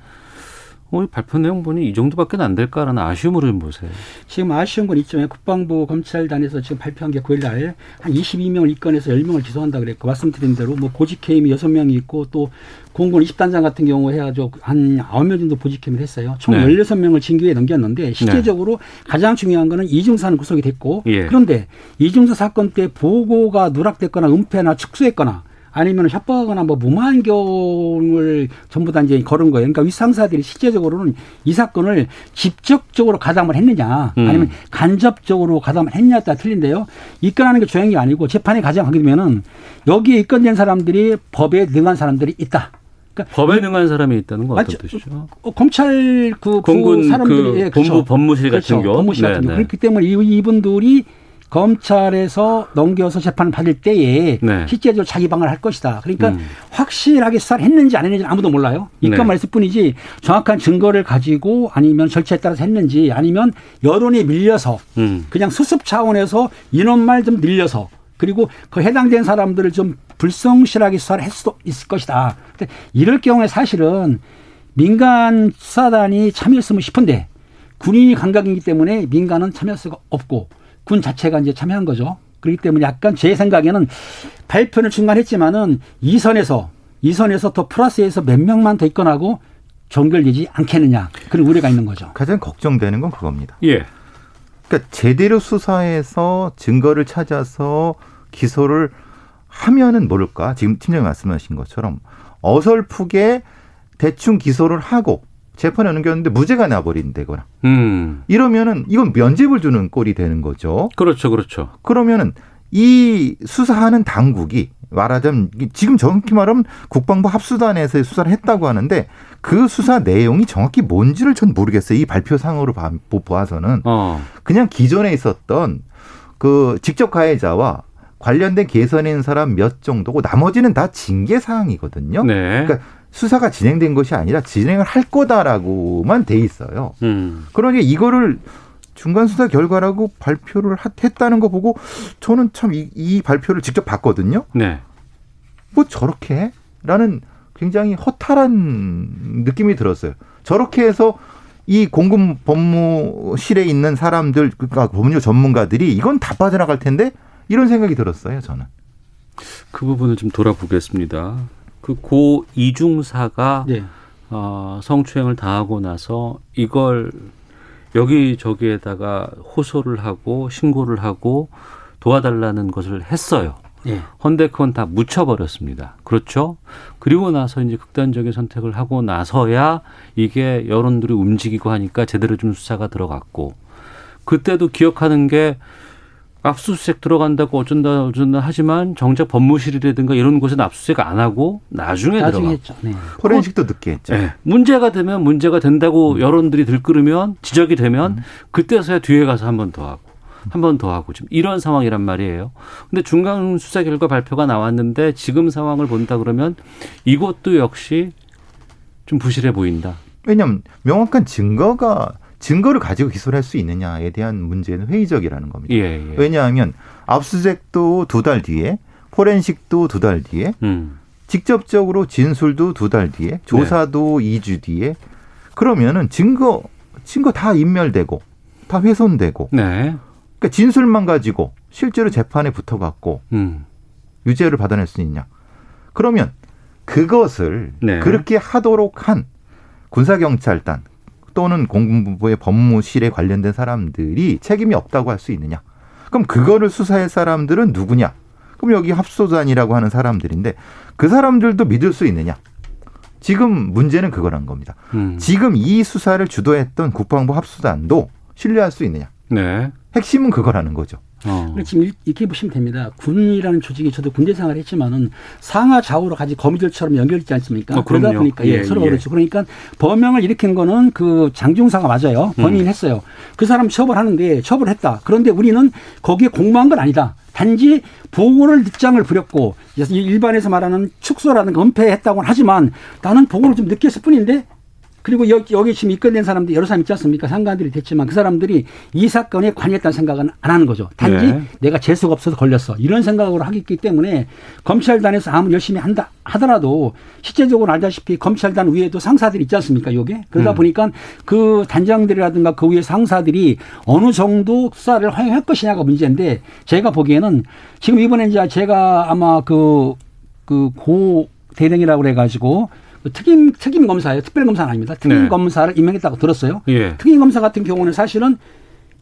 어, 발표 내용 보니 이 정도밖에 안 될까라는 아쉬움으로 좀 보세요. 지금 아쉬운 건 있지만 국방부 검찰단에서 지금 발표한 게 구일날 한 이십이 명을 입건해서 열 명을 기소한다 그랬고 말씀드린 대로 뭐 보직 해임이 여섯 명이 있고 또 공군 이십 단장 같은 경우 해가지고 한 아홉 명 정도 보직해임을 했어요. 총 네. 열여섯 명을 징계에 넘겼는데 실제적으로 네. 가장 중요한 거는 이중사는 구속이 됐고 예. 그런데 이중사 사건 때 보고가 누락됐거나 은폐나 축소했거나 아니면 협박하거나 뭐 무마한 경우를 전부 다 이제 걸은 거예요. 그러니까 윗상사들이 실제적으로는 이 사건을 직접적으로 가담을 했느냐 아니면 음. 간접적으로 가담을 했느냐에 따라 틀린데요. 입건하는 게 조용히 아니고 재판에 가장 하게 되면은 여기에 입건된 사람들이 법에 능한 사람들이 있다. 그러니까 법에 능한 사람이 있다는 거 어떤 뜻이죠? 어, 검찰 그 공군 사람들이 그 예, 본부 그렇죠. 법무실 같은 그렇죠. 경우, 법무실 같은 경우. 그렇기 때문에 이분들이 검찰에서 넘겨서 재판을 받을 때에 네. 실제적으로 자기 방어를 할 것이다. 그러니까 음. 확실하게 수사를 했는지 안 했는지는 아무도 몰라요. 입건만 네. 했을 뿐이지 정확한 증거를 가지고 아니면 절차에 따라서 했는지 아니면 여론이 밀려서 음. 그냥 수습 차원에서 인원만 좀 늘려서 그리고 그 해당된 사람들을 좀 불성실하게 수사를 할 수도 있을 것이다. 근데 이럴 경우에 사실은 민간 수사단이 참여했으면 싶은데 군인이 감각이기 때문에 민간은 참여할 수가 없고 군 자체가 이제 참여한 거죠. 그렇기 때문에 약간 제 생각에는 발표는 중간했지만은 이 선에서 이 선에서 더 플러스에서 몇 명만 더 입건하고 종결되지 않겠느냐 그런 우려가 있는 거죠. 가장 걱정되는 건 그겁니다. 예. 그러니까 제대로 수사해서 증거를 찾아서 기소를 하면은 모를까. 지금 팀장님 말씀하신 것처럼 어설프게 대충 기소를 하고. 재판에 넘겼는데 무죄가 나버린다거나 음. 이러면은 이건 면죄부를 주는 꼴이 되는 거죠. 그렇죠, 그렇죠. 그러면은 이 수사하는 당국이 말하자면 지금 정확히 말하면 국방부 합수단에서 수사를 했다고 하는데 그 수사 내용이 정확히 뭔지를 전 모르겠어요. 이 발표상으로 보아서는 어. 그냥 기존에 있었던 그 직접 가해자와 관련된 개선인 사람 몇 정도고 나머지는 다 징계 사항이거든요. 네. 그러니까 수사가 진행된 것이 아니라 진행을 할 거다라고만 돼 있어요. 음. 그러니까 이거를 중간수사 결과라고 발표를 했다는 거 보고 저는 참 이 이 발표를 직접 봤거든요. 네. 뭐 저렇게 해? 라는 굉장히 허탈한 느낌이 들었어요. 저렇게 해서 이 공군 법무실에 있는 사람들, 그러니까 법률 전문가들이 이건 다 빠져나갈 텐데 이런 생각이 들었어요. 저는. 그 부분을 좀 돌아보겠습니다. 그 고 이중사가 네. 어, 성추행을 당하고 나서 이걸 여기저기에다가 호소를 하고 신고를 하고 도와달라는 것을 했어요. 네. 헌데 그건 다 묻혀버렸습니다. 그렇죠? 그리고 나서 이제 극단적인 선택을 하고 나서야 이게 여론들이 움직이고 하니까 제대로 좀 수사가 들어갔고 그때도 기억하는 게 압수수색 들어간다고 어쩐다 어쩐다 하지만 정작 법무실이라든가 이런 곳에 압수수색 안 하고 나중에, 나중에 들어가고. 네. 포렌식도 늦게 했죠. 네. 문제가 되면 문제가 된다고 음. 여론들이 들끓으면 지적이 되면 음. 그때서야 뒤에 가서 한 번 더 하고 한 번 더 하고 지금 이런 상황이란 말이에요. 근데 중간수사 결과 발표가 나왔는데 지금 상황을 본다 그러면 이것도 역시 좀 부실해 보인다. 왜냐하면 명확한 증거가 증거를 가지고 기소를 할 수 있느냐에 대한 문제는 회의적이라는 겁니다. 예, 예. 왜냐하면 압수수색도 두 달 뒤에, 포렌식도 두 달 뒤에, 음. 직접적으로 진술도 두 달 뒤에, 조사도 네. 이 주 뒤에. 그러면은 증거 증거 다 인멸되고 다 훼손되고. 네. 그러니까 진술만 가지고 실제로 재판에 붙어갖고 음. 유죄를 받아낼 수 있냐? 그러면 그것을 네. 그렇게 하도록 한 군사경찰단 또는 공군부의 법무실에 관련된 사람들이 책임이 없다고 할 수 있느냐? 그럼 그거를 수사할 사람들은 누구냐? 그럼 여기 합소단이라고 하는 사람들인데 그 사람들도 믿을 수 있느냐? 지금 문제는 그거란 겁니다. 음. 지금 이 수사를 주도했던 국방부 합수단도 신뢰할 수 있느냐? 네. 핵심은 그거라는 거죠. 어. 지금 이렇게 보시면 됩니다. 군이라는 조직이 저도 군대 생활을 했지만은 상하 좌우로 같이 거미줄처럼 연결되지 않습니까? 어, 그러다 보니까 예, 예, 서로 예. 그렇죠. 그러니까 범행을 일으킨 거는 그 장중사가 맞아요. 범인을 음. 했어요. 그 사람 처벌하는데 처벌했다. 그런데 우리는 거기에 공모한 건 아니다. 단지 보고를 늦장을 부렸고 일반에서 말하는 축소라든가 은폐했다고는 하지만 나는 보고를 좀 늦게 했을 뿐인데. 그리고 여기, 여기 지금 입건된 사람들 여러 사람 있지 않습니까? 상관들이 됐지만 그 사람들이 이 사건에 관여했다는 생각은 안 하는 거죠. 단지 네. 내가 재수가 없어서 걸렸어. 이런 생각으로 하기 때문에 검찰단에서 아무리 열심히 한다 하더라도 실제적으로 알다시피 검찰단 위에도 상사들이 있지 않습니까? 요게 그러다 음. 보니까 그 단장들이라든가 그 위에 상사들이 어느 정도 수사를 허용할 것이냐가 문제인데 제가 보기에는 지금 이번에 이제 제가 아마 그, 그 고 대령이라고 그래가지고 특임, 특임 검사예요. 특별 검사는 아닙니다. 특임 네. 검사를 임명했다고 들었어요. 예. 특임 검사 같은 경우는 사실은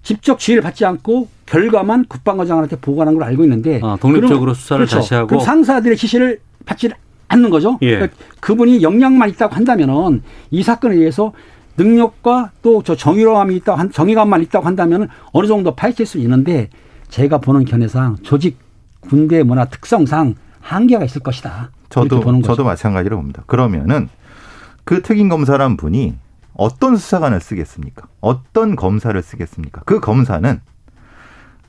직접 지휘를 받지 않고 결과만 국방과장한테 보고하는 걸 알고 있는데. 아, 독립적으로 그럼, 수사를 그렇죠. 다시 하고. 그럼 상사들의 지시를 받지 않는 거죠. 예. 그러니까 그분이 역량만 있다고 한다면은 이 사건에 의해서 능력과 또 저 정의로움이 있다고 한, 정의감만 있다고 한다면은 어느 정도 파헤칠 수 있는데 제가 보는 견해상 조직 군대 문화 특성상 한계가 있을 것이다. 저도 보는 저도 마찬가지로 봅니다. 그러면은 그 특임 검사란 분이 어떤 수사관을 쓰겠습니까? 어떤 검사를 쓰겠습니까? 그 검사는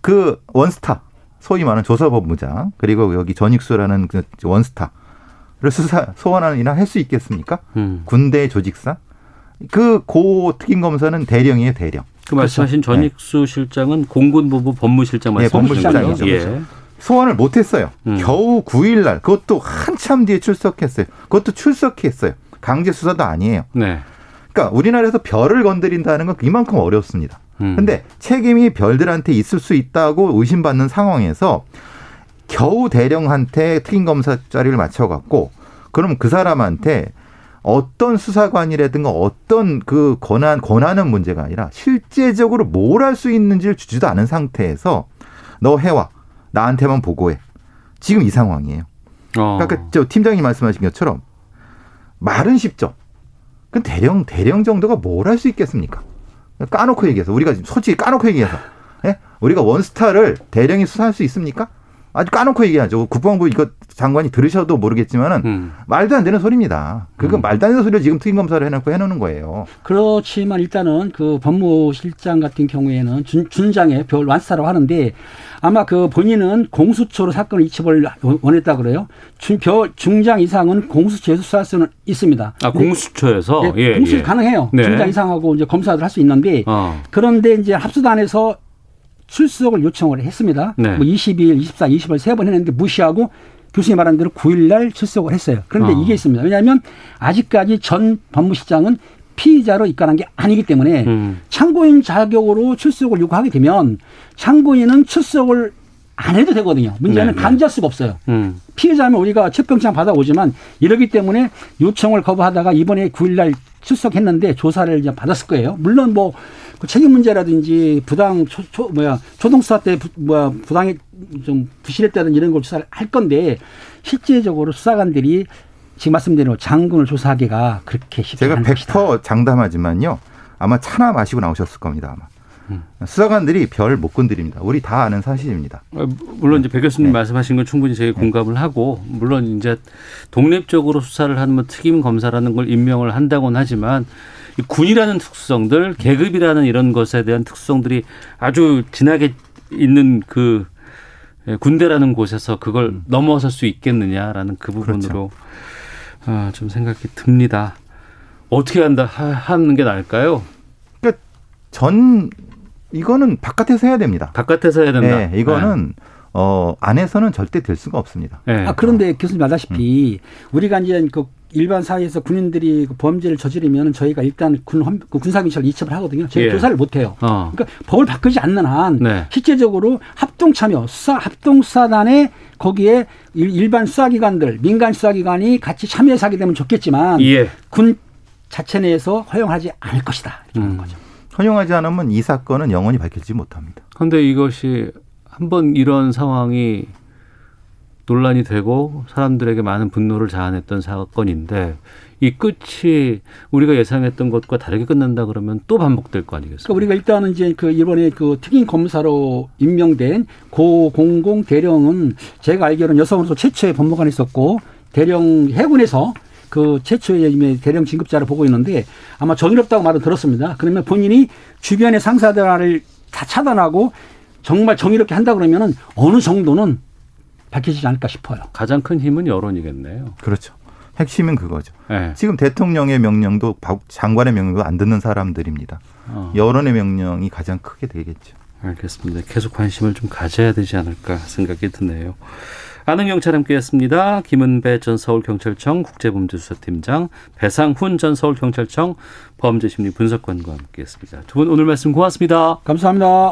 그 원스타 소위 말하는 조사본부장 그리고 여기 전익수라는 그 원스타를 수사 소환하는 일을 할 수 있겠습니까? 음. 군대 조직사 그 고 특임 검사는 대령이에요, 대령. 그 말씀하신 그렇죠? 전익수 네. 실장은 공군부부 법무실장 말씀하시는 거죠? 네, 법무실장이죠. 소환을 못했어요. 음. 겨우 구일 날 그것도 한참 뒤에 출석했어요. 그것도 출석했어요. 강제 수사도 아니에요. 네. 그러니까 우리나라에서 별을 건드린다는 건 이만큼 어렵습니다. 그런데 음. 책임이 별들한테 있을 수 있다고 의심받는 상황에서 겨우 대령한테 특임검사 자리를 맞춰갖고 그럼 그 사람한테 어떤 수사관이라든가 어떤 그 권한, 권한은 문제가 아니라 실제적으로 뭘 할 수 있는지를 주지도 않은 상태에서 너 해와. 나한테만 보고해. 지금 이 상황이에요. 어. 그러니까 저 팀장님 말씀하신 것처럼 말은 쉽죠. 그 대령 대령 정도가 뭘 할 수 있겠습니까? 까놓고 얘기해서 우리가 솔직히 까놓고 얘기해서 예? 우리가 원스타를 대령이 수사할 수 있습니까? 아주 까놓고 얘기하죠. 국방부 이거 장관이 들으셔도 모르겠지만은 음. 말도 안 되는 소리입니다. 그건 음. 말도 안 되는 소리를 지금 특임검사를 해놓고 해놓는 거예요. 그렇지만 일단은 그 법무실장 같은 경우에는 준, 준장의 별 완사라고 하는데 아마 그 본인은 공수처로 사건을 이첩을 원했다 그래요. 중, 별 중장 이상은 공수처에서 수사할 수는 있습니다. 아 공수처에서 네, 예, 공수처 예. 가능해요. 네. 중장 이상하고 이제 검사들 할 수 있는데 어. 그런데 이제 합수단에서 출석을 요청을 했습니다. 네. 뭐 이십이일, 이십사일, 이십오일 세 번 했는데 무시하고 교수님 말한 대로 구일 날 출석을 했어요. 그런데 어. 이게 있습니다. 왜냐하면 아직까지 전 법무실장은 피의자로 입건한 게 아니기 때문에 음. 참고인 자격으로 출석을 요구하게 되면 참고인은 출석을 안 해도 되거든요. 문제는 네, 강제할 수가 없어요. 음. 피해자면 우리가 책병장 받아오지만 이러기 때문에 요청을 거부하다가 이번에 구일 날 출석했는데 조사를 이제 받았을 거예요. 물론 뭐 그 책임 문제라든지 부당 초, 초 뭐야 초동 수사 때 부, 뭐야 부당에 좀 부실했다든 이런 걸 조사를 할 건데 실제적으로 수사관들이 지금 말씀드린 장군을 조사하기가 그렇게 쉽지 않은 것이다. 제가 백 퍼센트 장담하지만요. 아마 차나 마시고 나오셨을 겁니다. 아마. 수사관들이 별 못 건드립니다. 우리 다 아는 사실입니다. 물론 이제 배 교수님 네. 말씀하신 건 충분히 제가 공감을 네. 하고 물론 이제 독립적으로 수사를 하는 특임 검사라는 걸 임명을 한다곤 하지만 군이라는 특수성들, 계급이라는 이런 것에 대한 특수성들이 아주 진하게 있는 그 군대라는 곳에서 그걸 음. 넘어설 수 있겠느냐라는 그 부분으로 그렇죠. 아, 좀 생각이 듭니다. 어떻게 한다 하는 게 나을까요? 그러니까 전 이거는 바깥에서 해야 됩니다. 바깥에서 해야 된다. 네, 이거는 네. 어, 안에서는 절대 될 수가 없습니다. 네. 아, 그런데 교수님 알다시피 음. 우리가 이제 그 일반 사회에서 군인들이 범죄를 저지르면 저희가 일단 군, 군사경찰로 이첩을 하거든요. 저희가 예. 조사를 못해요. 어. 그러니까 법을 바꾸지 않는 한 네. 실제적으로 합동참여, 수사, 합동수사단에 거기에 일반 수사기관들, 민간 수사기관이 같이 참여해서 하게 되면 좋겠지만 예. 군 자체 내에서 허용하지 않을 것이다. 이렇게 하는 음. 거죠. 허용하지 않으면 이 사건은 영원히 밝혀지지 못합니다. 그런데 이것이 한번 이런 상황이 논란이 되고 사람들에게 많은 분노를 자아냈던 사건인데 이 끝이 우리가 예상했던 것과 다르게 끝난다 그러면 또 반복될 거 아니겠습니까? 그러니까 우리가 일단은 이제 그 이번에 그 특임 검사로 임명된 고공공 대령은 제가 알기로는 여성으로서 최초의 법무관이 있었고 대령 해군에서 그 최초의 대령 진급자를 보고 있는데 아마 정의롭다고 말은 들었습니다. 그러면 본인이 주변의 상사들을 다 차단하고 정말 정의롭게 한다 그러면은 어느 정도는 밝혀지지 않을까 싶어요. 가장 큰 힘은 여론이겠네요. 그렇죠. 핵심은 그거죠. 네. 지금 대통령의 명령도 장관의 명령도 안 듣는 사람들입니다. 어. 여론의 명령이 가장 크게 되겠죠. 알겠습니다. 계속 관심을 좀 가져야 되지 않을까 생각이 드네요. 아는 경찰 함께했습니다. 김은배 전 서울경찰청 국제범죄수사팀장, 배상훈 전 서울경찰청 범죄심리분석관과 함께했습니다. 두 분 오늘 말씀 고맙습니다. 감사합니다.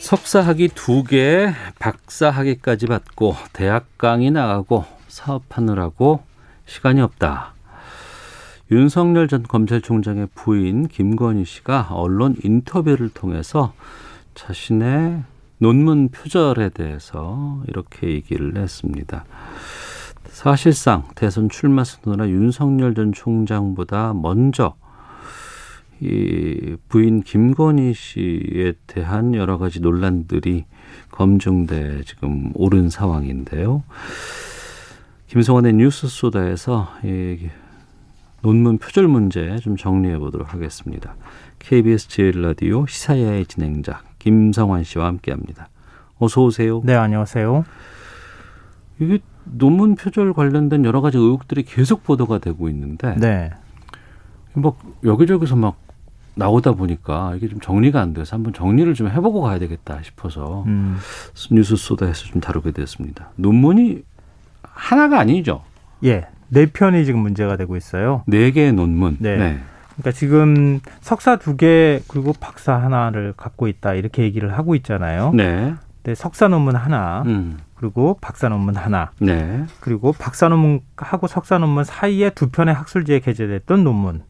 석사학위 두 개, 박사학위까지 받고 대학 강의 나가고 사업하느라고 시간이 없다. 윤석열 전 검찰총장의 부인 김건희 씨가 언론 인터뷰를 통해서 자신의 논문 표절에 대해서 이렇게 얘기를 했습니다. 사실상 대선 출마 선언이나 윤석열 전 총장보다 먼저 이 부인 김건희 씨에 대한 여러 가지 논란들이 검증돼 지금 오른 상황인데요. 김성환의 뉴스소다에서 이 논문 표절 문제 좀 정리해 보도록 하겠습니다. 케이비에스 제일 라디오 시사야의 진행자 김성환 씨와 함께합니다. 어서 오세요. 네, 안녕하세요. 이게 논문 표절 관련된 여러 가지 의혹들이 계속 보도가 되고 있는데, 네, 뭐 여기저기서 막 나오다 보니까 이게 좀 정리가 안 돼서 한번 정리를 좀 해보고 가야 되겠다 싶어서 음. 뉴스소다에서 좀 다루게 됐습니다. 논문이 하나가 아니죠? 예, 네 편이 지금 문제가 되고 있어요. 네 개의 논문. 네. 네. 그러니까 지금 석사 두 개 그리고 박사 하나를 갖고 있다 이렇게 얘기를 하고 있잖아요. 네. 근데 석사 논문 하나, 음. 그리고 박사 논문 하나, 네. 그리고 박사 논문하고 석사 논문 사이에 두 편의 학술지에 게재됐던 논문.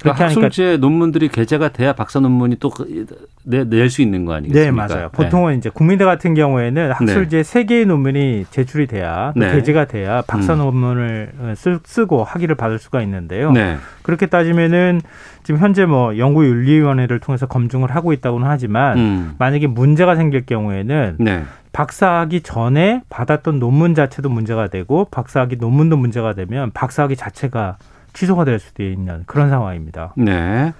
그러니까 학술지에 논문들이 게재가 돼야 박사 논문이 또 낼 수 있는 거 아니겠습니까? 네, 맞아요. 보통은 네. 이제 국민대 같은 경우에는 학술지에 세 네. 개의 논문이 제출이 돼야 네. 게재가 돼야 박사 음. 논문을 쓰, 쓰고 학위를 받을 수가 있는데요. 네. 그렇게 따지면은 지금 현재 뭐 연구윤리위원회를 통해서 검증을 하고 있다고는 하지만 음. 만약에 문제가 생길 경우에는 네. 박사학위 전에 받았던 논문 자체도 문제가 되고 박사학위 논문도 문제가 되면 박사학위 자체가 취소가 될 수도 있는 그런 상황입니다. 네,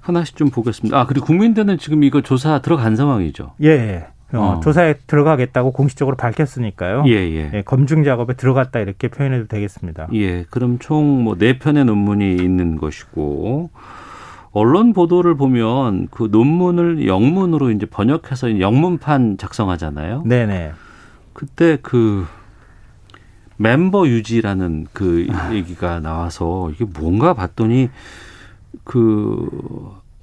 하나씩 좀 보겠습니다. 아, 그리고 국민대는 지금 이거 조사 들어간 상황이죠? 예, 예. 어, 어. 조사에 들어가겠다고 공식적으로 밝혔으니까요. 예, 예. 예, 검증 작업에 들어갔다 이렇게 표현해도 되겠습니다. 예, 그럼 총 뭐 네 편의 논문이 있는 것이고, 언론 보도를 보면 그 논문을 영문으로 이제 번역해서 영문판 작성하잖아요. 네, 네. 그때 그 멤버 유지라는 그 얘기가 나와서 이게 뭔가 봤더니 그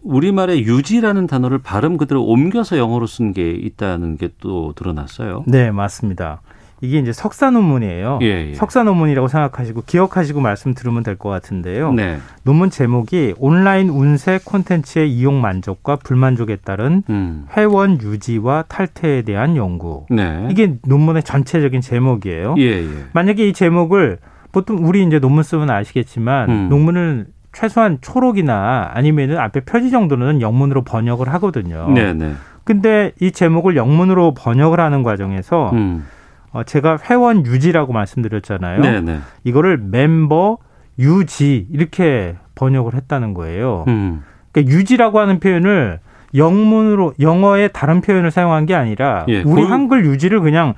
우리말의 유지라는 단어를 발음 그대로 옮겨서 영어로 쓴 게 있다는 게 또 드러났어요. 네, 맞습니다. 이게 이제 석사 논문이에요. 예, 예. 석사 논문이라고 생각하시고 기억하시고 말씀 들으면 될 것 같은데요. 네. 논문 제목이 온라인 운세 콘텐츠의 이용 만족과 불만족에 따른 음. 회원 유지와 탈퇴에 대한 연구. 네. 이게 논문의 전체적인 제목이에요. 예, 예. 만약에 이 제목을 보통 우리 이제 논문 쓰면 아시겠지만 음. 논문을 최소한 초록이나 아니면은 앞에 표지 정도는 영문으로 번역을 하거든요. 네, 네. 근데 이 제목을 영문으로 번역을 하는 과정에서 음. 어, 제가 회원 유지라고 말씀드렸잖아요. 네네. 이거를 멤버 유지 이렇게 번역을 했다는 거예요. 음. 그러니까 유지라고 하는 표현을 영문으로 영어의 다른 표현을 사용한 게 아니라 예, 우리 그... 한글 유지를 그냥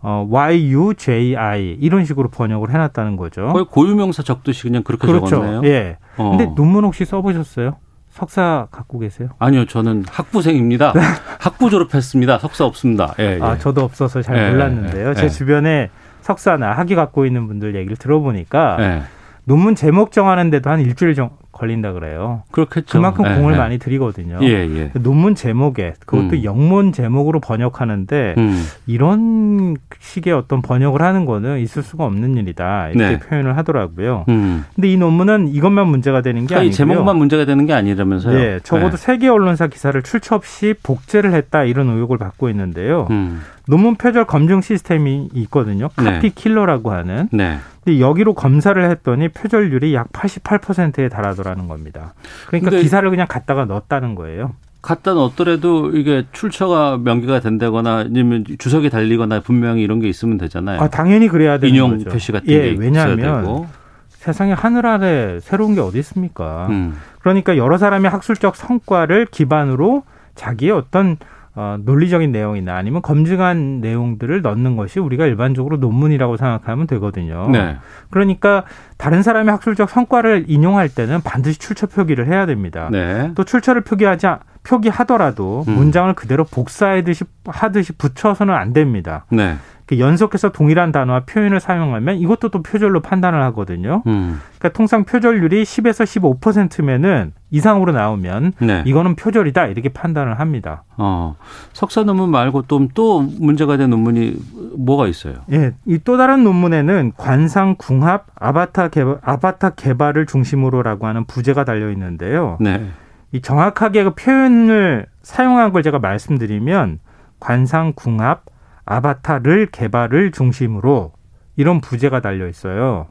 어, 와이 유 제이 아이 이런 식으로 번역을 해놨다는 거죠. 거의 고유명사 적듯이 그냥 그렇게 그렇죠. 적었네요. 예. 어. 근데 논문 혹시 써보셨어요? 석사 갖고 계세요? 아니요, 저는 학부생입니다. 학부 졸업했습니다. 석사 없습니다. 예, 예. 아, 저도 없어서 잘 예, 몰랐는데요. 예, 제 예. 주변에 석사나 학위 갖고 있는 분들 얘기를 들어보니까 예. 논문 제목 정하는 데도 한 일주일 정도 걸린다 그래요. 그렇겠죠. 그만큼 예, 공을 예. 많이 들이거든요. 예, 예. 논문 제목에 그것도 음. 영문 제목으로 번역하는데 음. 이런 식의 어떤 번역을 하는 거는 있을 수가 없는 일이다. 이렇게 네. 표현을 하더라고요. 음. 근데 이 논문은 이것만 문제가 되는 게 아니고요. 이 제목만 문제가 되는 게 아니라면서요. 예, 적어도 세 개 예. 언론사 기사를 출처 없이 복제를 했다 이런 의혹을 받고 있는데요. 음. 논문 표절 검증 시스템이 있거든요. 카피킬러라고 네. 하는. 네. 근데 여기로 검사를 했더니 표절률이 약 팔십팔 퍼센트에 달하더라는 겁니다. 그러니까 기사를 그냥 갖다가 넣었다는 거예요. 갖다 넣더라도 이게 출처가 명기가 된다거나 아니면 주석이 달리거나 분명히 이런 게 있으면 되잖아요. 아, 당연히 그래야 되는 인용 거죠. 인용 표시 같은 예, 게 있어야 되고. 세상에 하늘 아래 새로운 게 어디 있습니까? 음. 그러니까 여러 사람의 학술적 성과를 기반으로 자기의 어떤 어, 논리적인 내용이나 아니면 검증한 내용들을 넣는 것이 우리가 일반적으로 논문이라고 생각하면 되거든요. 네. 그러니까 다른 사람의 학술적 성과를 인용할 때는 반드시 출처 표기를 해야 됩니다. 네. 또 출처를 표기하지 표기하더라도 음. 문장을 그대로 복사하듯이 하듯이 붙여서는 안 됩니다. 네. 연속해서 동일한 단어와 표현을 사용하면 이것도 또 표절로 판단을 하거든요. 음. 그러니까 통상 표절률이 십에서 십오 퍼센트면은 이상으로 나오면 네. 이거는 표절이다 이렇게 판단을 합니다. 어. 석사 논문 말고 또, 또 문제가 된 논문이 뭐가 있어요? 예, 이 또 다른 논문에는 관상 궁합 아바타 개발, 아바타 개발을 중심으로라고 하는 부제가 달려 있는데요. 네. 이 정확하게 그 표현을 사용한 걸 제가 말씀드리면 관상 궁합 아바타를 개발을 중심으로 이런 부제가 달려 있어요.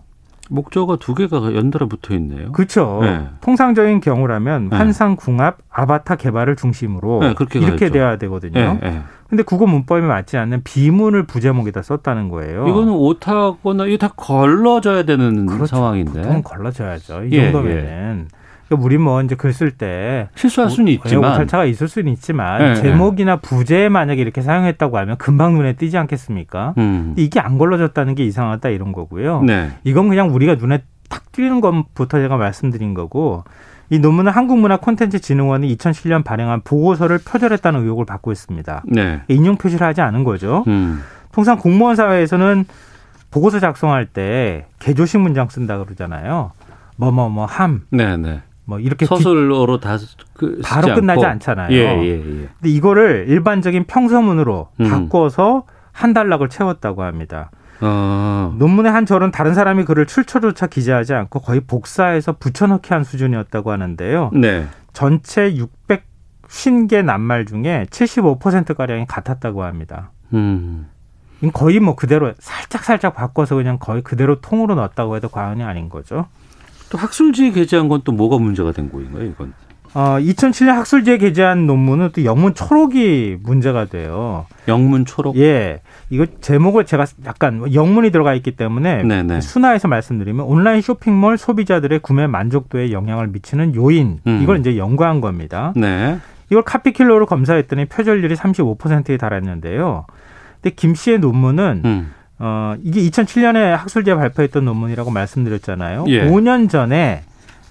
목적어 두 개가 연달아 붙어 있네요. 그렇죠. 네. 통상적인 경우라면 네. 환상 궁합 아바타 개발을 중심으로 네, 이렇게 돼야 되거든요. 그런데 네, 네. 국어 문법에 맞지 않는 비문을 부제목에다 썼다는 거예요. 이거는 오타거나 이거 다 걸러져야 되는 그렇죠. 상황인데. 보통 걸러져야죠. 이 정도면은. 예, 예. 우리 뭐 이제 글 쓸 때 실수할 수는 있지만 오탈차가 있을 수는 있지만 네, 제목이나 부제에 만약에 이렇게 사용했다고 하면 금방 눈에 띄지 않겠습니까? 음. 이게 안 걸러졌다는 게 이상하다 이런 거고요. 네. 이건 그냥 우리가 눈에 탁 띄는 것부터 제가 말씀드린 거고 이 논문은 한국문화콘텐츠진흥원이 이천칠년 발행한 보고서를 표절했다는 의혹을 받고 있습니다. 네. 인용 표시를 하지 않은 거죠. 음. 통상 공무원 사회에서는 보고서 작성할 때 개조식 문장 쓴다 그러잖아요. 뭐뭐뭐 함. 네네. 네. 뭐 이렇게 서술어로 다 그, 바로 끝나지 않고. 않잖아요. 예예예. 예, 예. 근데 이거를 일반적인 평서문으로 음. 바꿔서 한 단락을 채웠다고 합니다. 어. 논문의 한 절은 다른 사람이 글을 출처조차 기재하지 않고 거의 복사해서 붙여넣기 한 수준이었다고 하는데요. 네. 전체 육백오십 개 낱말 중에 칠십오 퍼센트 가량이 같았다고 합니다. 음. 거의 뭐 그대로 살짝 살짝 바꿔서 그냥 거의 그대로 통으로 넣었다고 해도 과언이 아닌 거죠. 또 학술지에 게재한 건 또 뭐가 문제가 된 거인가요, 이건? 어, 이천칠년 학술지에 게재한 논문은 또 영문 초록이 문제가 돼요. 영문 초록? 예. 이거 제목을 제가 약간 영문이 들어가 있기 때문에 네네. 순화해서 말씀드리면 온라인 쇼핑몰 소비자들의 구매 만족도에 영향을 미치는 요인. 음. 이걸 이제 연구한 겁니다. 네. 이걸 카피킬러로 검사했더니 표절률이 삼십오 퍼센트에 달했는데요. 근데 김 씨의 논문은 음. 어, 이게 이천칠년에 학술지에 발표했던 논문이라고 말씀드렸잖아요. 예. 오 년 전에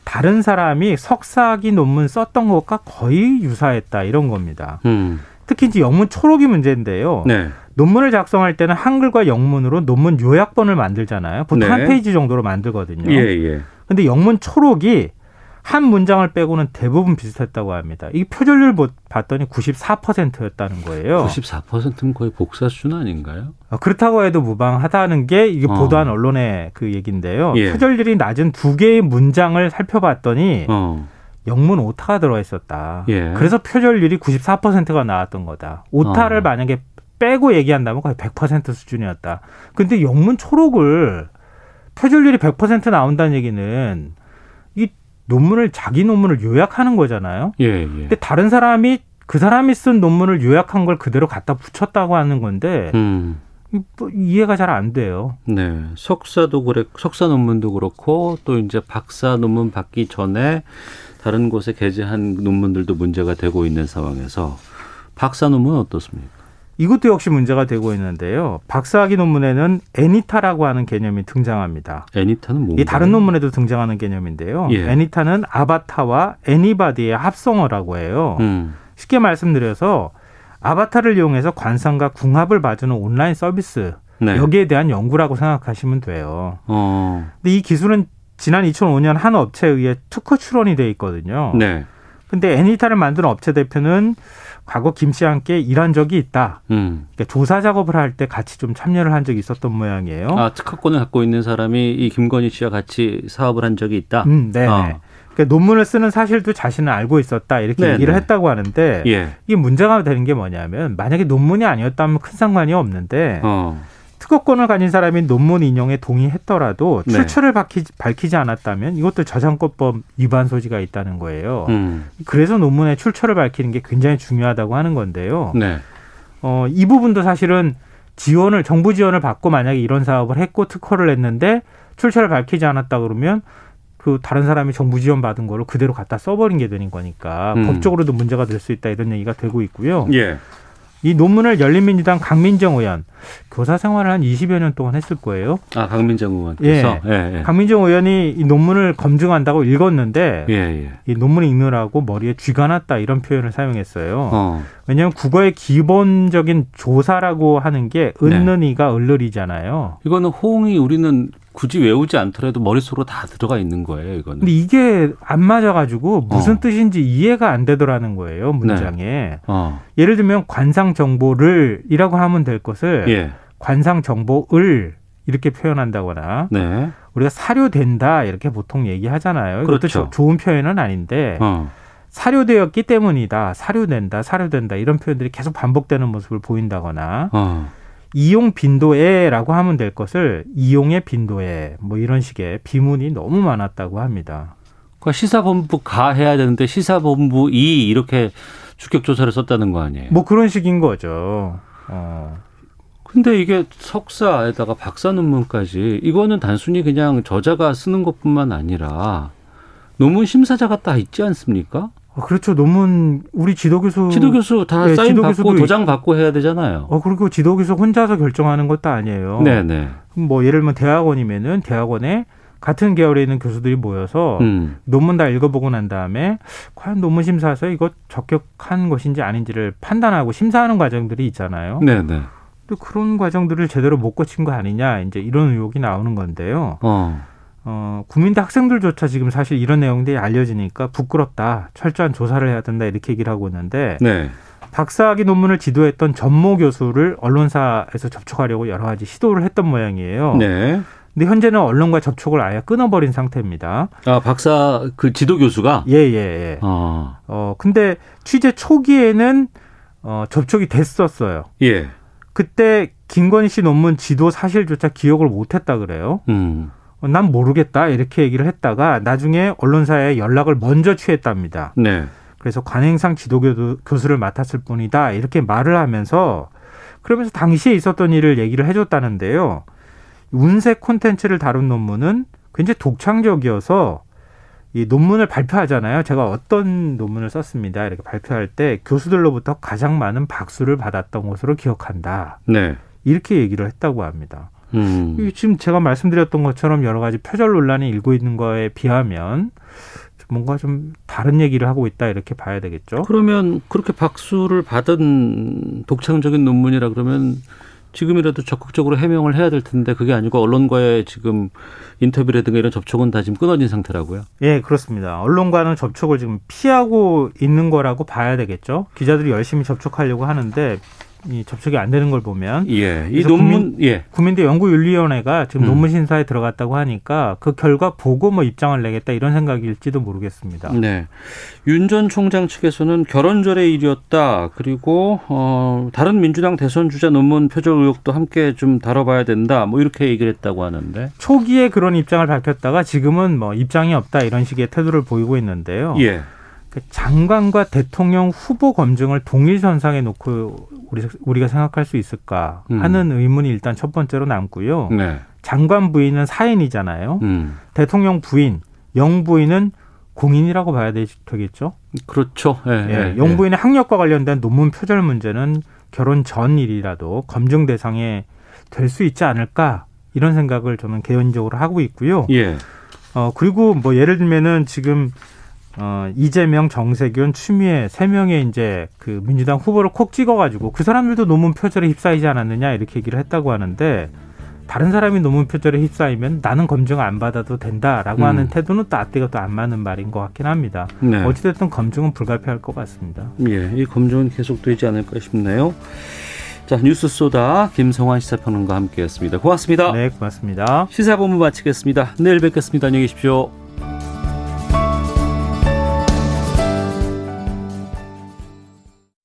다른 사람이 석사학위 논문 썼던 것과 거의 유사했다 이런 겁니다. 음. 특히 이제 영문 초록이 문제인데요. 네. 논문을 작성할 때는 한글과 영문으로 논문 요약본을 만들잖아요. 보통 네. 한 페이지 정도로 만들거든요. 예, 예. 근데 영문 초록이 한 문장을 빼고는 대부분 비슷했다고 합니다. 이게 표절률 봤더니 구십사 퍼센트였다는 거예요. 구십사 퍼센트면 거의 복사 수준 아닌가요? 그렇다고 해도 무방하다는 게 이게 어. 보도한 언론의 그 얘기인데요. 예. 표절률이 낮은 두 개의 문장을 살펴봤더니 어. 영문 오타가 들어와 있었다. 예. 그래서 표절률이 구십사 퍼센트가 나왔던 거다. 오타를 어. 만약에 빼고 얘기한다면 거의 백 퍼센트 수준이었다. 근데 영문 초록을 표절률이 백 퍼센트 나온다는 얘기는 논문을 자기 논문을 요약하는 거잖아요. 예, 예. 근데 다른 사람이 그 사람이 쓴 논문을 요약한 걸 그대로 갖다 붙였다고 하는 건데 음. 이해가 잘 안 돼요. 네, 석사도 그래, 석사 논문도 그렇고 또 이제 박사 논문 받기 전에 다른 곳에 게재한 논문들도 문제가 되고 있는 상황에서 박사 논문은 어떻습니까? 이것도 역시 문제가 되고 있는데요. 박사학위 논문에는 애니타라고 하는 개념이 등장합니다. 애니타는 뭔가요? 다른 논문에도 등장하는 개념인데요. 예. 애니타는 아바타와 애니바디의 합성어라고 해요. 음. 쉽게 말씀드려서 아바타를 이용해서 관상과 궁합을 봐주는 온라인 서비스. 네. 여기에 대한 연구라고 생각하시면 돼요. 어. 근데 이 기술은 지난 이천오 년 한 업체에 의해 특허 출원이 돼 있거든요. 네. 근데 애니타를 만드는 업체 대표는 과거 김 씨와 함께 일한 적이 있다. 음. 그러니까 조사 작업을 할 때 같이 좀 참여를 한 적이 있었던 모양이에요. 아, 특허권을 갖고 있는 사람이 이 김건희 씨와 같이 사업을 한 적이 있다? 음, 네. 어. 그러니까 논문을 쓰는 사실도 자신은 알고 있었다. 이렇게 네네. 얘기를 했다고 하는데 예. 이게 문제가 되는 게 뭐냐면 만약에 논문이 아니었다면 큰 상관이 없는데 어. 특허권을 가진 사람이 논문 인용에 동의했더라도 출처를 네. 밝히지 않았다면 이것도 저작권법 위반 소지가 있다는 거예요. 음. 그래서 논문의 출처를 밝히는 게 굉장히 중요하다고 하는 건데요. 네. 어, 이 부분도 사실은 지원을 정부 지원을 받고 만약에 이런 사업을 했고 특허를 냈는데 출처를 밝히지 않았다 그러면 그 다른 사람이 정부 지원 받은 거를 그대로 갖다 써버린 게 되는 거니까 음. 법적으로도 문제가 될 수 있다 이런 얘기가 되고 있고요. 예. 이 논문을 열린민주당 강민정 의원, 교사 생활을 한 이십여 년 동안 했을 거예요. 아, 강민정 의원께서? 예. 예, 예. 강민정 의원이 이 논문을 검증한다고 읽었는데 예, 예. 이 논문을 읽느라고 머리에 쥐가 났다 이런 표현을 사용했어요. 어. 왜냐하면 국어의 기본적인 조사라고 하는 게 은는이가 네. 을르리잖아요. 이거는 호응이 우리는 굳이 외우지 않더라도 머릿속으로 다 들어가 있는 거예요, 이거는. 근데 이게 안 맞아가지고 무슨 어. 뜻인지 이해가 안 되더라는 거예요, 문장에. 네. 어. 예를 들면 관상정보를 이라고 하면 될 것을 예. 관상정보을 이렇게 표현한다거나 네. 우리가 사료된다 이렇게 보통 얘기하잖아요. 그것도 그렇죠. 좋은 표현은 아닌데 어. 사료되었기 때문이다, 사료된다, 사료된다 이런 표현들이 계속 반복되는 모습을 보인다거나 어. 이용 빈도에라고 하면 될 것을 이용의 빈도에 뭐 이런 식의 비문이 너무 많았다고 합니다. 그러니까 시사본부 가 해야 되는데 시사본부 이 이렇게 주격조사를 썼다는 거 아니에요? 뭐 그런 식인 거죠. 어. 근데 이게 석사에다가 박사 논문까지 이거는 단순히 그냥 저자가 쓰는 것뿐만 아니라 논문 심사자가 다 있지 않습니까? 그렇죠. 논문 우리 지도교수. 지도교수 다 네, 사인 받고 도장 받고 해야 되잖아요. 어, 그리고 지도교수 혼자서 결정하는 것도 아니에요. 네네. 뭐 예를 들면 대학원이면은 대학원에 같은 계열에 있는 교수들이 모여서 음. 논문 다 읽어보고 난 다음에 과연 논문 심사에서 이거 적격한 것인지 아닌지를 판단하고 심사하는 과정들이 있잖아요. 네네. 또 그런 과정들을 제대로 못 거친 거 아니냐 이제 이런 의혹이 나오는 건데요. 어. 어, 국민대 학생들조차 지금 사실 이런 내용들이 알려지니까 부끄럽다, 철저한 조사를 해야 된다 이렇게 얘기를 하고 있는데 네. 박사학위 논문을 지도했던 전모 교수를 언론사에서 접촉하려고 여러 가지 시도를 했던 모양이에요. 네. 근데 현재는 언론과 접촉을 아예 끊어버린 상태입니다. 아, 박사 그 지도 교수가? 예, 예, 예. 어. 어, 근데 취재 초기에는 어, 접촉이 됐었어요. 예. 그때 김건희 씨 논문 지도 사실조차 기억을 못했다 그래요. 음. 난 모르겠다 이렇게 얘기를 했다가 나중에 언론사에 연락을 먼저 취했답니다. 네. 그래서 관행상 지도교수를 맡았을 뿐이다 이렇게 말을 하면서 그러면서 당시에 있었던 일을 얘기를 해줬다는데요. 운세 콘텐츠를 다룬 논문은 굉장히 독창적이어서 이 논문을 발표하잖아요. 제가 어떤 논문을 썼습니다 이렇게 발표할 때 교수들로부터 가장 많은 박수를 받았던 것으로 기억한다. 네. 이렇게 얘기를 했다고 합니다. 음. 지금 제가 말씀드렸던 것처럼 여러 가지 표절 논란이 일고 있는 거에 비하면 뭔가 좀 다른 얘기를 하고 있다 이렇게 봐야 되겠죠. 그러면 그렇게 박수를 받은 독창적인 논문이라 그러면 지금이라도 적극적으로 해명을 해야 될 텐데 그게 아니고 언론과의 지금 인터뷰라든가 이런 접촉은 다 지금 끊어진 상태라고요? 예, 그렇습니다. 언론과는 접촉을 지금 피하고 있는 거라고 봐야 되겠죠. 기자들이 열심히 접촉하려고 하는데 이 접촉이 안 되는 걸 보면 예, 이 논문 국민, 예. 국민대 연구윤리위원회가 지금 음. 논문 심사에 들어갔다고 하니까 그 결과 보고 뭐 입장을 내겠다 이런 생각일지도 모르겠습니다. 네, 윤 전 총장 측에서는 결혼절의 일이었다. 그리고 어, 다른 민주당 대선 주자 논문 표절 의혹도 함께 좀 다뤄봐야 된다. 뭐 이렇게 얘기를 했다고 하는데 초기에 그런 입장을 밝혔다가 지금은 뭐 입장이 없다 이런 식의 태도를 보이고 있는데요. 예. 장관과 대통령 후보 검증을 동일선상에 놓고 우리, 우리가 생각할 수 있을까 하는 음. 의문이 일단 첫 번째로 남고요. 네. 장관 부인은 사인이잖아요. 음. 대통령 부인, 영부인은 공인이라고 봐야 되, 되겠죠. 그렇죠. 예, 예, 예. 영부인의 학력과 관련된 논문 표절 문제는 결혼 전 일이라도 검증 대상에 될 수 있지 않을까 이런 생각을 저는 개인적으로 하고 있고요. 예. 어, 그리고 뭐 예를 들면은 지금 어, 이재명, 정세균, 추미애 세 명의 이제 그 민주당 후보를 콕 찍어가지고 그 사람들도 논문 표절에 휩싸이지 않았느냐 이렇게 얘기를 했다고 하는데 다른 사람이 논문 표절에 휩싸이면 나는 검증 안 받아도 된다라고 음. 하는 태도는 또 앞뒤가 또 안 맞는 말인 것 같긴 합니다. 네. 어찌됐든 검증은 불가피할 것 같습니다. 예, 이 검증은 계속되지 않을까 싶네요. 자, 뉴스 쏘다 김성환 시사평론가와 함께했습니다. 고맙습니다. 네, 고맙습니다. 시사본부 마치겠습니다. 내일 뵙겠습니다. 안녕히 계십시오.